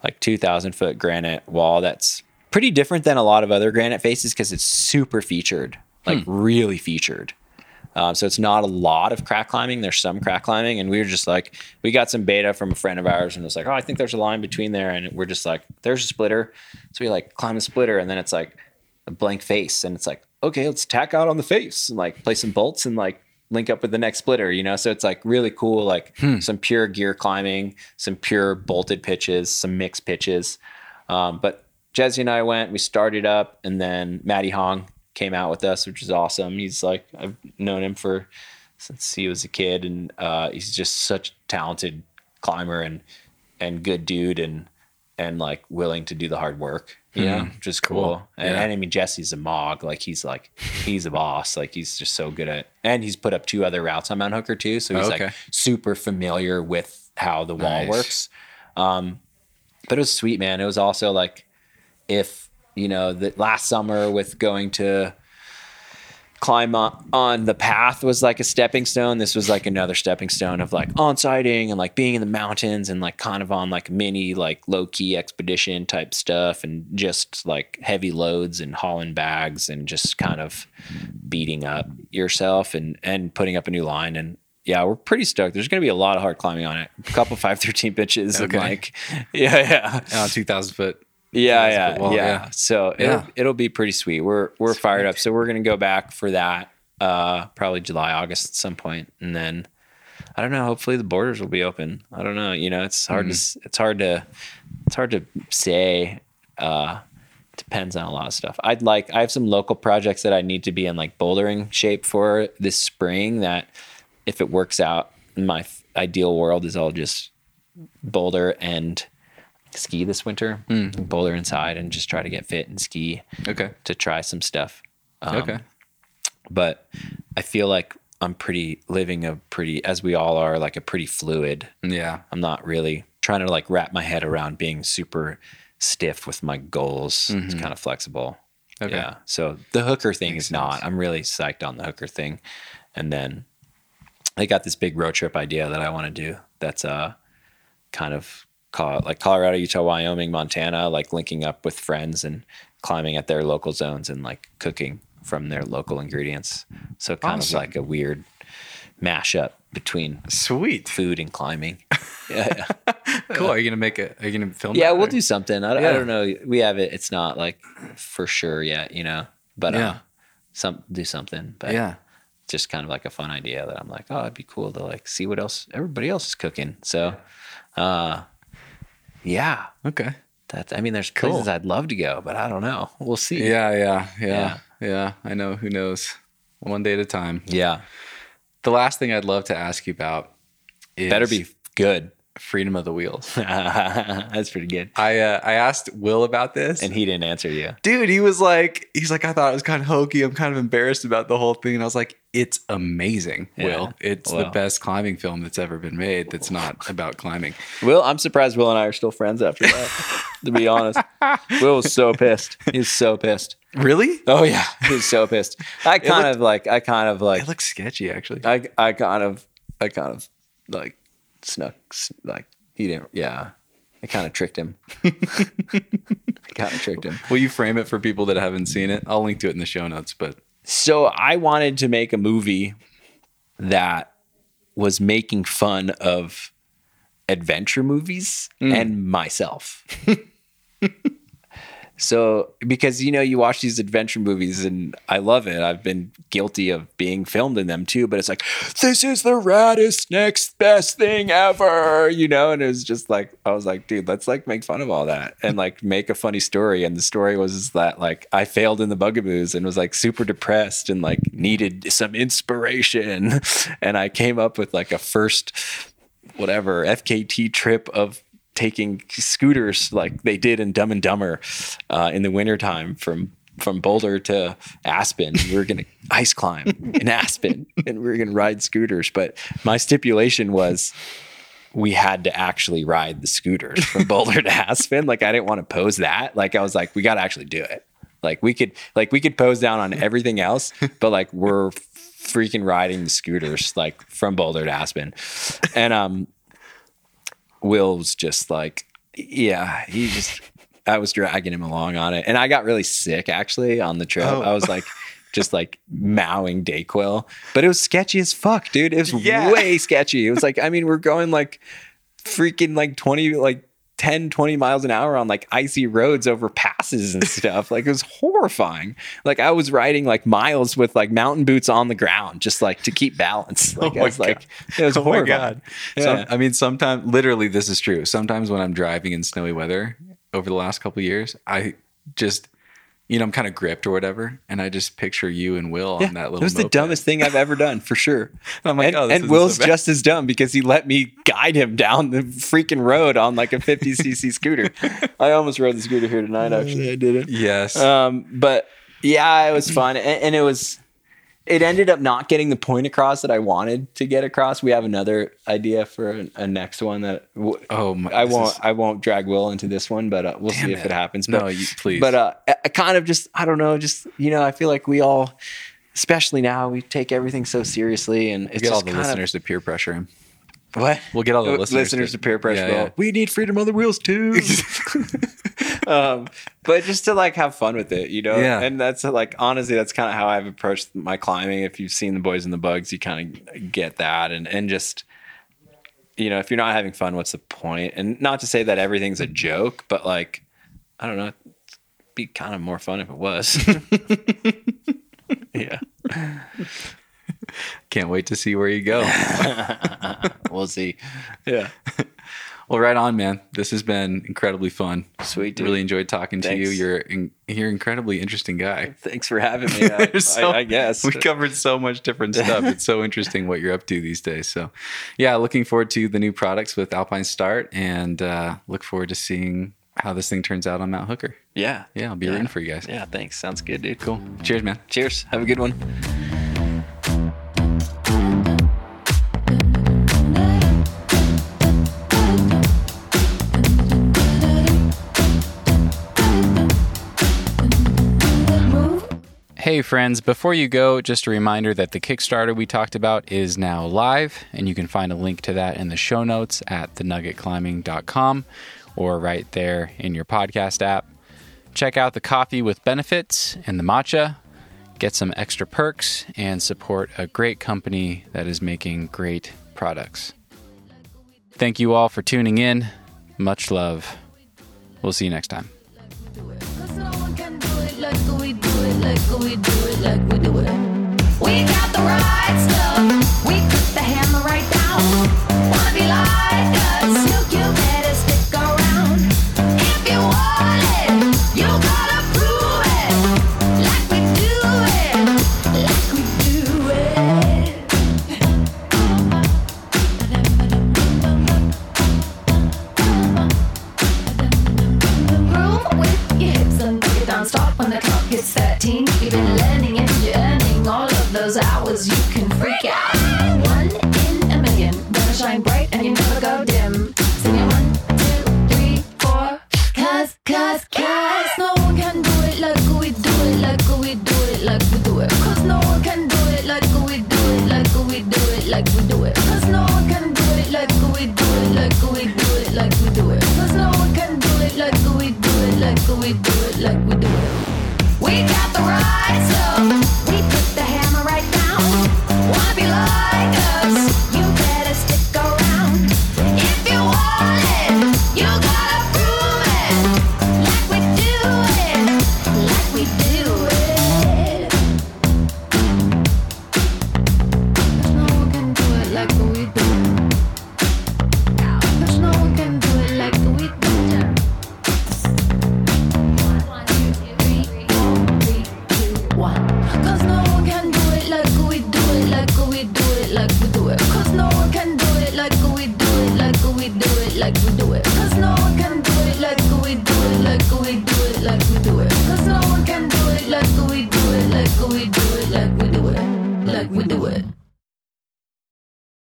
Like two thousand foot granite wall that's pretty different than a lot of other granite faces because it's super featured, like hmm. really featured. Um, so it's not a lot of crack climbing. There's some crack climbing. And we were just like, we got some beta from a friend of ours and it was like, oh, I think there's a line between there. And we're just like, there's a splitter. So we like climb a splitter and then it's like a blank face. And it's like, okay, let's tack out on the face and like play some bolts and like link up with the next splitter, you know? So it's like really cool, like hmm. some pure gear climbing, some pure bolted pitches, some mixed pitches. Um, but Jesse and I went, we started up, and then Matty Hong came out with us, which is awesome. He's like, I've known him for since he was a kid, and uh, he's just such a talented climber and and good dude, and and like willing to do the hard work, you mm-hmm. know, which is cool. cool. And, yeah. and I mean, Jesse's a mog. Like he's like, he's a boss. Like he's just so good at, and he's put up two other routes on Mount Hooker too. So he's oh, okay. like super familiar with how the wall nice. works. Um, but it was sweet, man. It was also like, if, you know, the last summer with going to climb on, on the path was like a stepping stone, this was like another stepping stone of like on sighting and like being in the mountains and like kind of on like mini like low-key expedition type stuff and just like heavy loads and hauling bags and just kind of beating up yourself and and putting up a new line. And yeah, we're pretty stoked. There's gonna be a lot of hard climbing on it, a couple five thirteen pitches. Okay. And like yeah yeah uh, two thousand foot Yeah, yeah, wall, yeah, yeah. So it'll, yeah. it'll be pretty sweet. We're we're sweet. fired up. So we're gonna go back for that uh, probably July, August at some point, and then I don't know. Hopefully the borders will be open. I don't know. You know, it's hard mm. to it's hard to it's hard to say. Uh, depends on a lot of stuff. I'd like I have some local projects that I need to be in like bouldering shape for this spring. That if it works out, my ideal world is I'll just boulder and ski this winter, mm. boulder inside and just try to get fit and ski okay to try some stuff. Um, okay. But I feel like I'm pretty living a pretty, as we all are, like a pretty fluid. Yeah. I'm not really trying to like wrap my head around being super stiff with my goals. Mm-hmm. It's kind of flexible. Okay. Yeah. So the Hooker thing Makes is not, sense. I'm really psyched on the Hooker thing. And then I got this big road trip idea that I want to do. That's uh kind of, Call it like Colorado, Utah, Wyoming, Montana, like linking up with friends and climbing at their local zones and like cooking from their local ingredients. So kind awesome. of like a weird mashup between sweet food and climbing. Yeah, yeah. Cool. Are you gonna make it? Are you gonna film? Yeah, we'll or? do something. I, yeah. I don't know. We have it. It's not like for sure yet, you know. But yeah, um, some do something. But yeah, just kind of like a fun idea that I'm like, oh, it'd be cool to like see what else everybody else is cooking. So, uh. Yeah. Okay. That's, I mean, there's cool. places I'd love to go, but I don't know. We'll see. Yeah, yeah, yeah, yeah, yeah. I know. Who knows? One day at a time. Yeah. The last thing I'd love to ask you about is... Better be good. Freedom of the wheels. That's pretty good. I uh, I asked Will about this. And he didn't answer you. Dude, he was like, he's like, I thought it was kind of hokey. I'm kind of embarrassed about the whole thing. And I was like, it's amazing, yeah. Will. It's well. the best climbing film that's ever been made that's not about climbing. Will, I'm surprised Will and I are still friends after that, to be honest. Will was so pissed. He was so pissed. Really? Oh, yeah. He was so pissed. I kind looked, of like, I kind of like. It looks sketchy, actually. I I kind of, I kind of like. Snuck, like he didn't, yeah. I kind of tricked him. I kind of tricked him. Will you frame it for people that haven't seen it? I'll link to it in the show notes, but. So I wanted to make a movie that was making fun of adventure movies mm. and myself. So, because, you know, you watch these adventure movies and I love it. I've been guilty of being filmed in them too, but it's like, this is the raddest next best thing ever, you know? And it was just like, I was like, dude, let's like make fun of all that and like make a funny story. And the story was that like, I failed in the Bugaboos and was like super depressed and like needed some inspiration. And I came up with like a first, whatever, F K T trip of taking scooters like they did in Dumb and Dumber uh, in the wintertime from, from Boulder to Aspen. We were going to ice climb in Aspen and we were going to ride scooters. But my stipulation was we had to actually ride the scooters from Boulder to Aspen. Like I didn't want to pose that. Like I was like, we got to actually do it. Like we could, like we could pose down on everything else, but like we're freaking riding the scooters like from Boulder to Aspen. And, um, Will's just like, yeah, he just, I was dragging him along on it. And I got really sick actually on the trip. Oh. I was like, just like mowing Dayquil, but it was sketchy as fuck, dude. It was yeah. way sketchy. It was like, I mean, we're going like freaking like twenty, like ten, twenty miles an hour on like icy roads over passes and stuff. Like it was horrifying. Like I was riding like miles with like mountain boots on the ground, just like to keep balance. Like oh I was like, God. It was oh horrifying. My God. Yeah. So, I mean, sometimes literally this is true. Sometimes when I'm driving in snowy weather over the last couple of years, I just you know, I'm kind of gripped or whatever. And I just picture you and Will on yeah, that little It was moped. The dumbest thing I've ever done, for sure. And I'm like, and, oh, this and Will's so just as dumb because he let me guide him down the freaking road on like a fifty cc scooter. I almost rode the scooter here tonight, actually. I did it. Yes. Um, but yeah, it was fun. And, and it was, it ended up not getting the point across that I wanted to get across. We have another idea for a, a next one that w- oh my, I won't is... I won't drag Will into this one, but uh, we'll Damn see it. if it happens. But, no, you, please. But uh, I kind of just I don't know, just you know, I feel like we all, especially now, we take everything so seriously, and it's we'll get just all the listeners of, to peer pressure him. What? We'll get all the listeners, listeners to, to peer pressure. Yeah, yeah. We need freedom on the wheels too. Um, but just to like have fun with it, you know? Yeah. And that's like, honestly, that's kind of how I've approached my climbing. If you've seen the Boys and the Bugs, you kind of get that. And, and just, you know, if you're not having fun, what's the point? And not to say that everything's a joke, but like, I don't know, it'd be kind of more fun if it was. Yeah. Can't wait to see where you go. We'll see. Yeah. Well, right on, man. This has been incredibly fun. Sweet, dude. Really enjoyed talking Thanks. to you. You're in, you're an incredibly interesting guy. Thanks for having me. I, so, I, I guess. We covered so much different stuff. It's so interesting what you're up to these days. So, yeah, looking forward to the new products with Alpine Start, and uh, look forward to seeing how this thing turns out on Mount Hooker. Yeah. Yeah, I'll be yeah. rooting for you guys. Yeah, thanks. Sounds good, dude. Cool. Cheers, man. Cheers. Have a good one. Hey friends, before you go, just a reminder that the Kickstarter we talked about is now live, and you can find a link to that in the show notes at the nugget climbing dot com or right there in your podcast app. Check out the coffee with benefits and the matcha, get some extra perks, and support a great company that is making great products. Thank you all for tuning in. Much love. We'll see you next time. Like we do it, like we do it. We got the right stuff. We put the hammer right down. Wanna be like us? Look, you better stick around. If you want it, you gotta prove it. Like we do it, like we do it. Room with your hips and put it down. Stop when the clock hits that. You've been learning and you're earning all of those hours. You can freak out. One in a million, gonna shine bright and you never go dim. Sing it one, two, three, four. Cause, cause, cause no one can do it like we do it, like we do it, like we do it. Cause no one can do it like we do it, like we do it, like we do it. Cause no one can do it like we do it, like we do it, like we do it. Cause no one can do it like we do it, like we do it, like we do it. We got the right stuff. We put the hammer right down. Wanna be like us? You better stick around. If you want it, you gotta prove it. Like we do it, like we do it. There's no one can do it like we do it. There's no one can do it like we do it. Like we do it, like we do it, like we do it.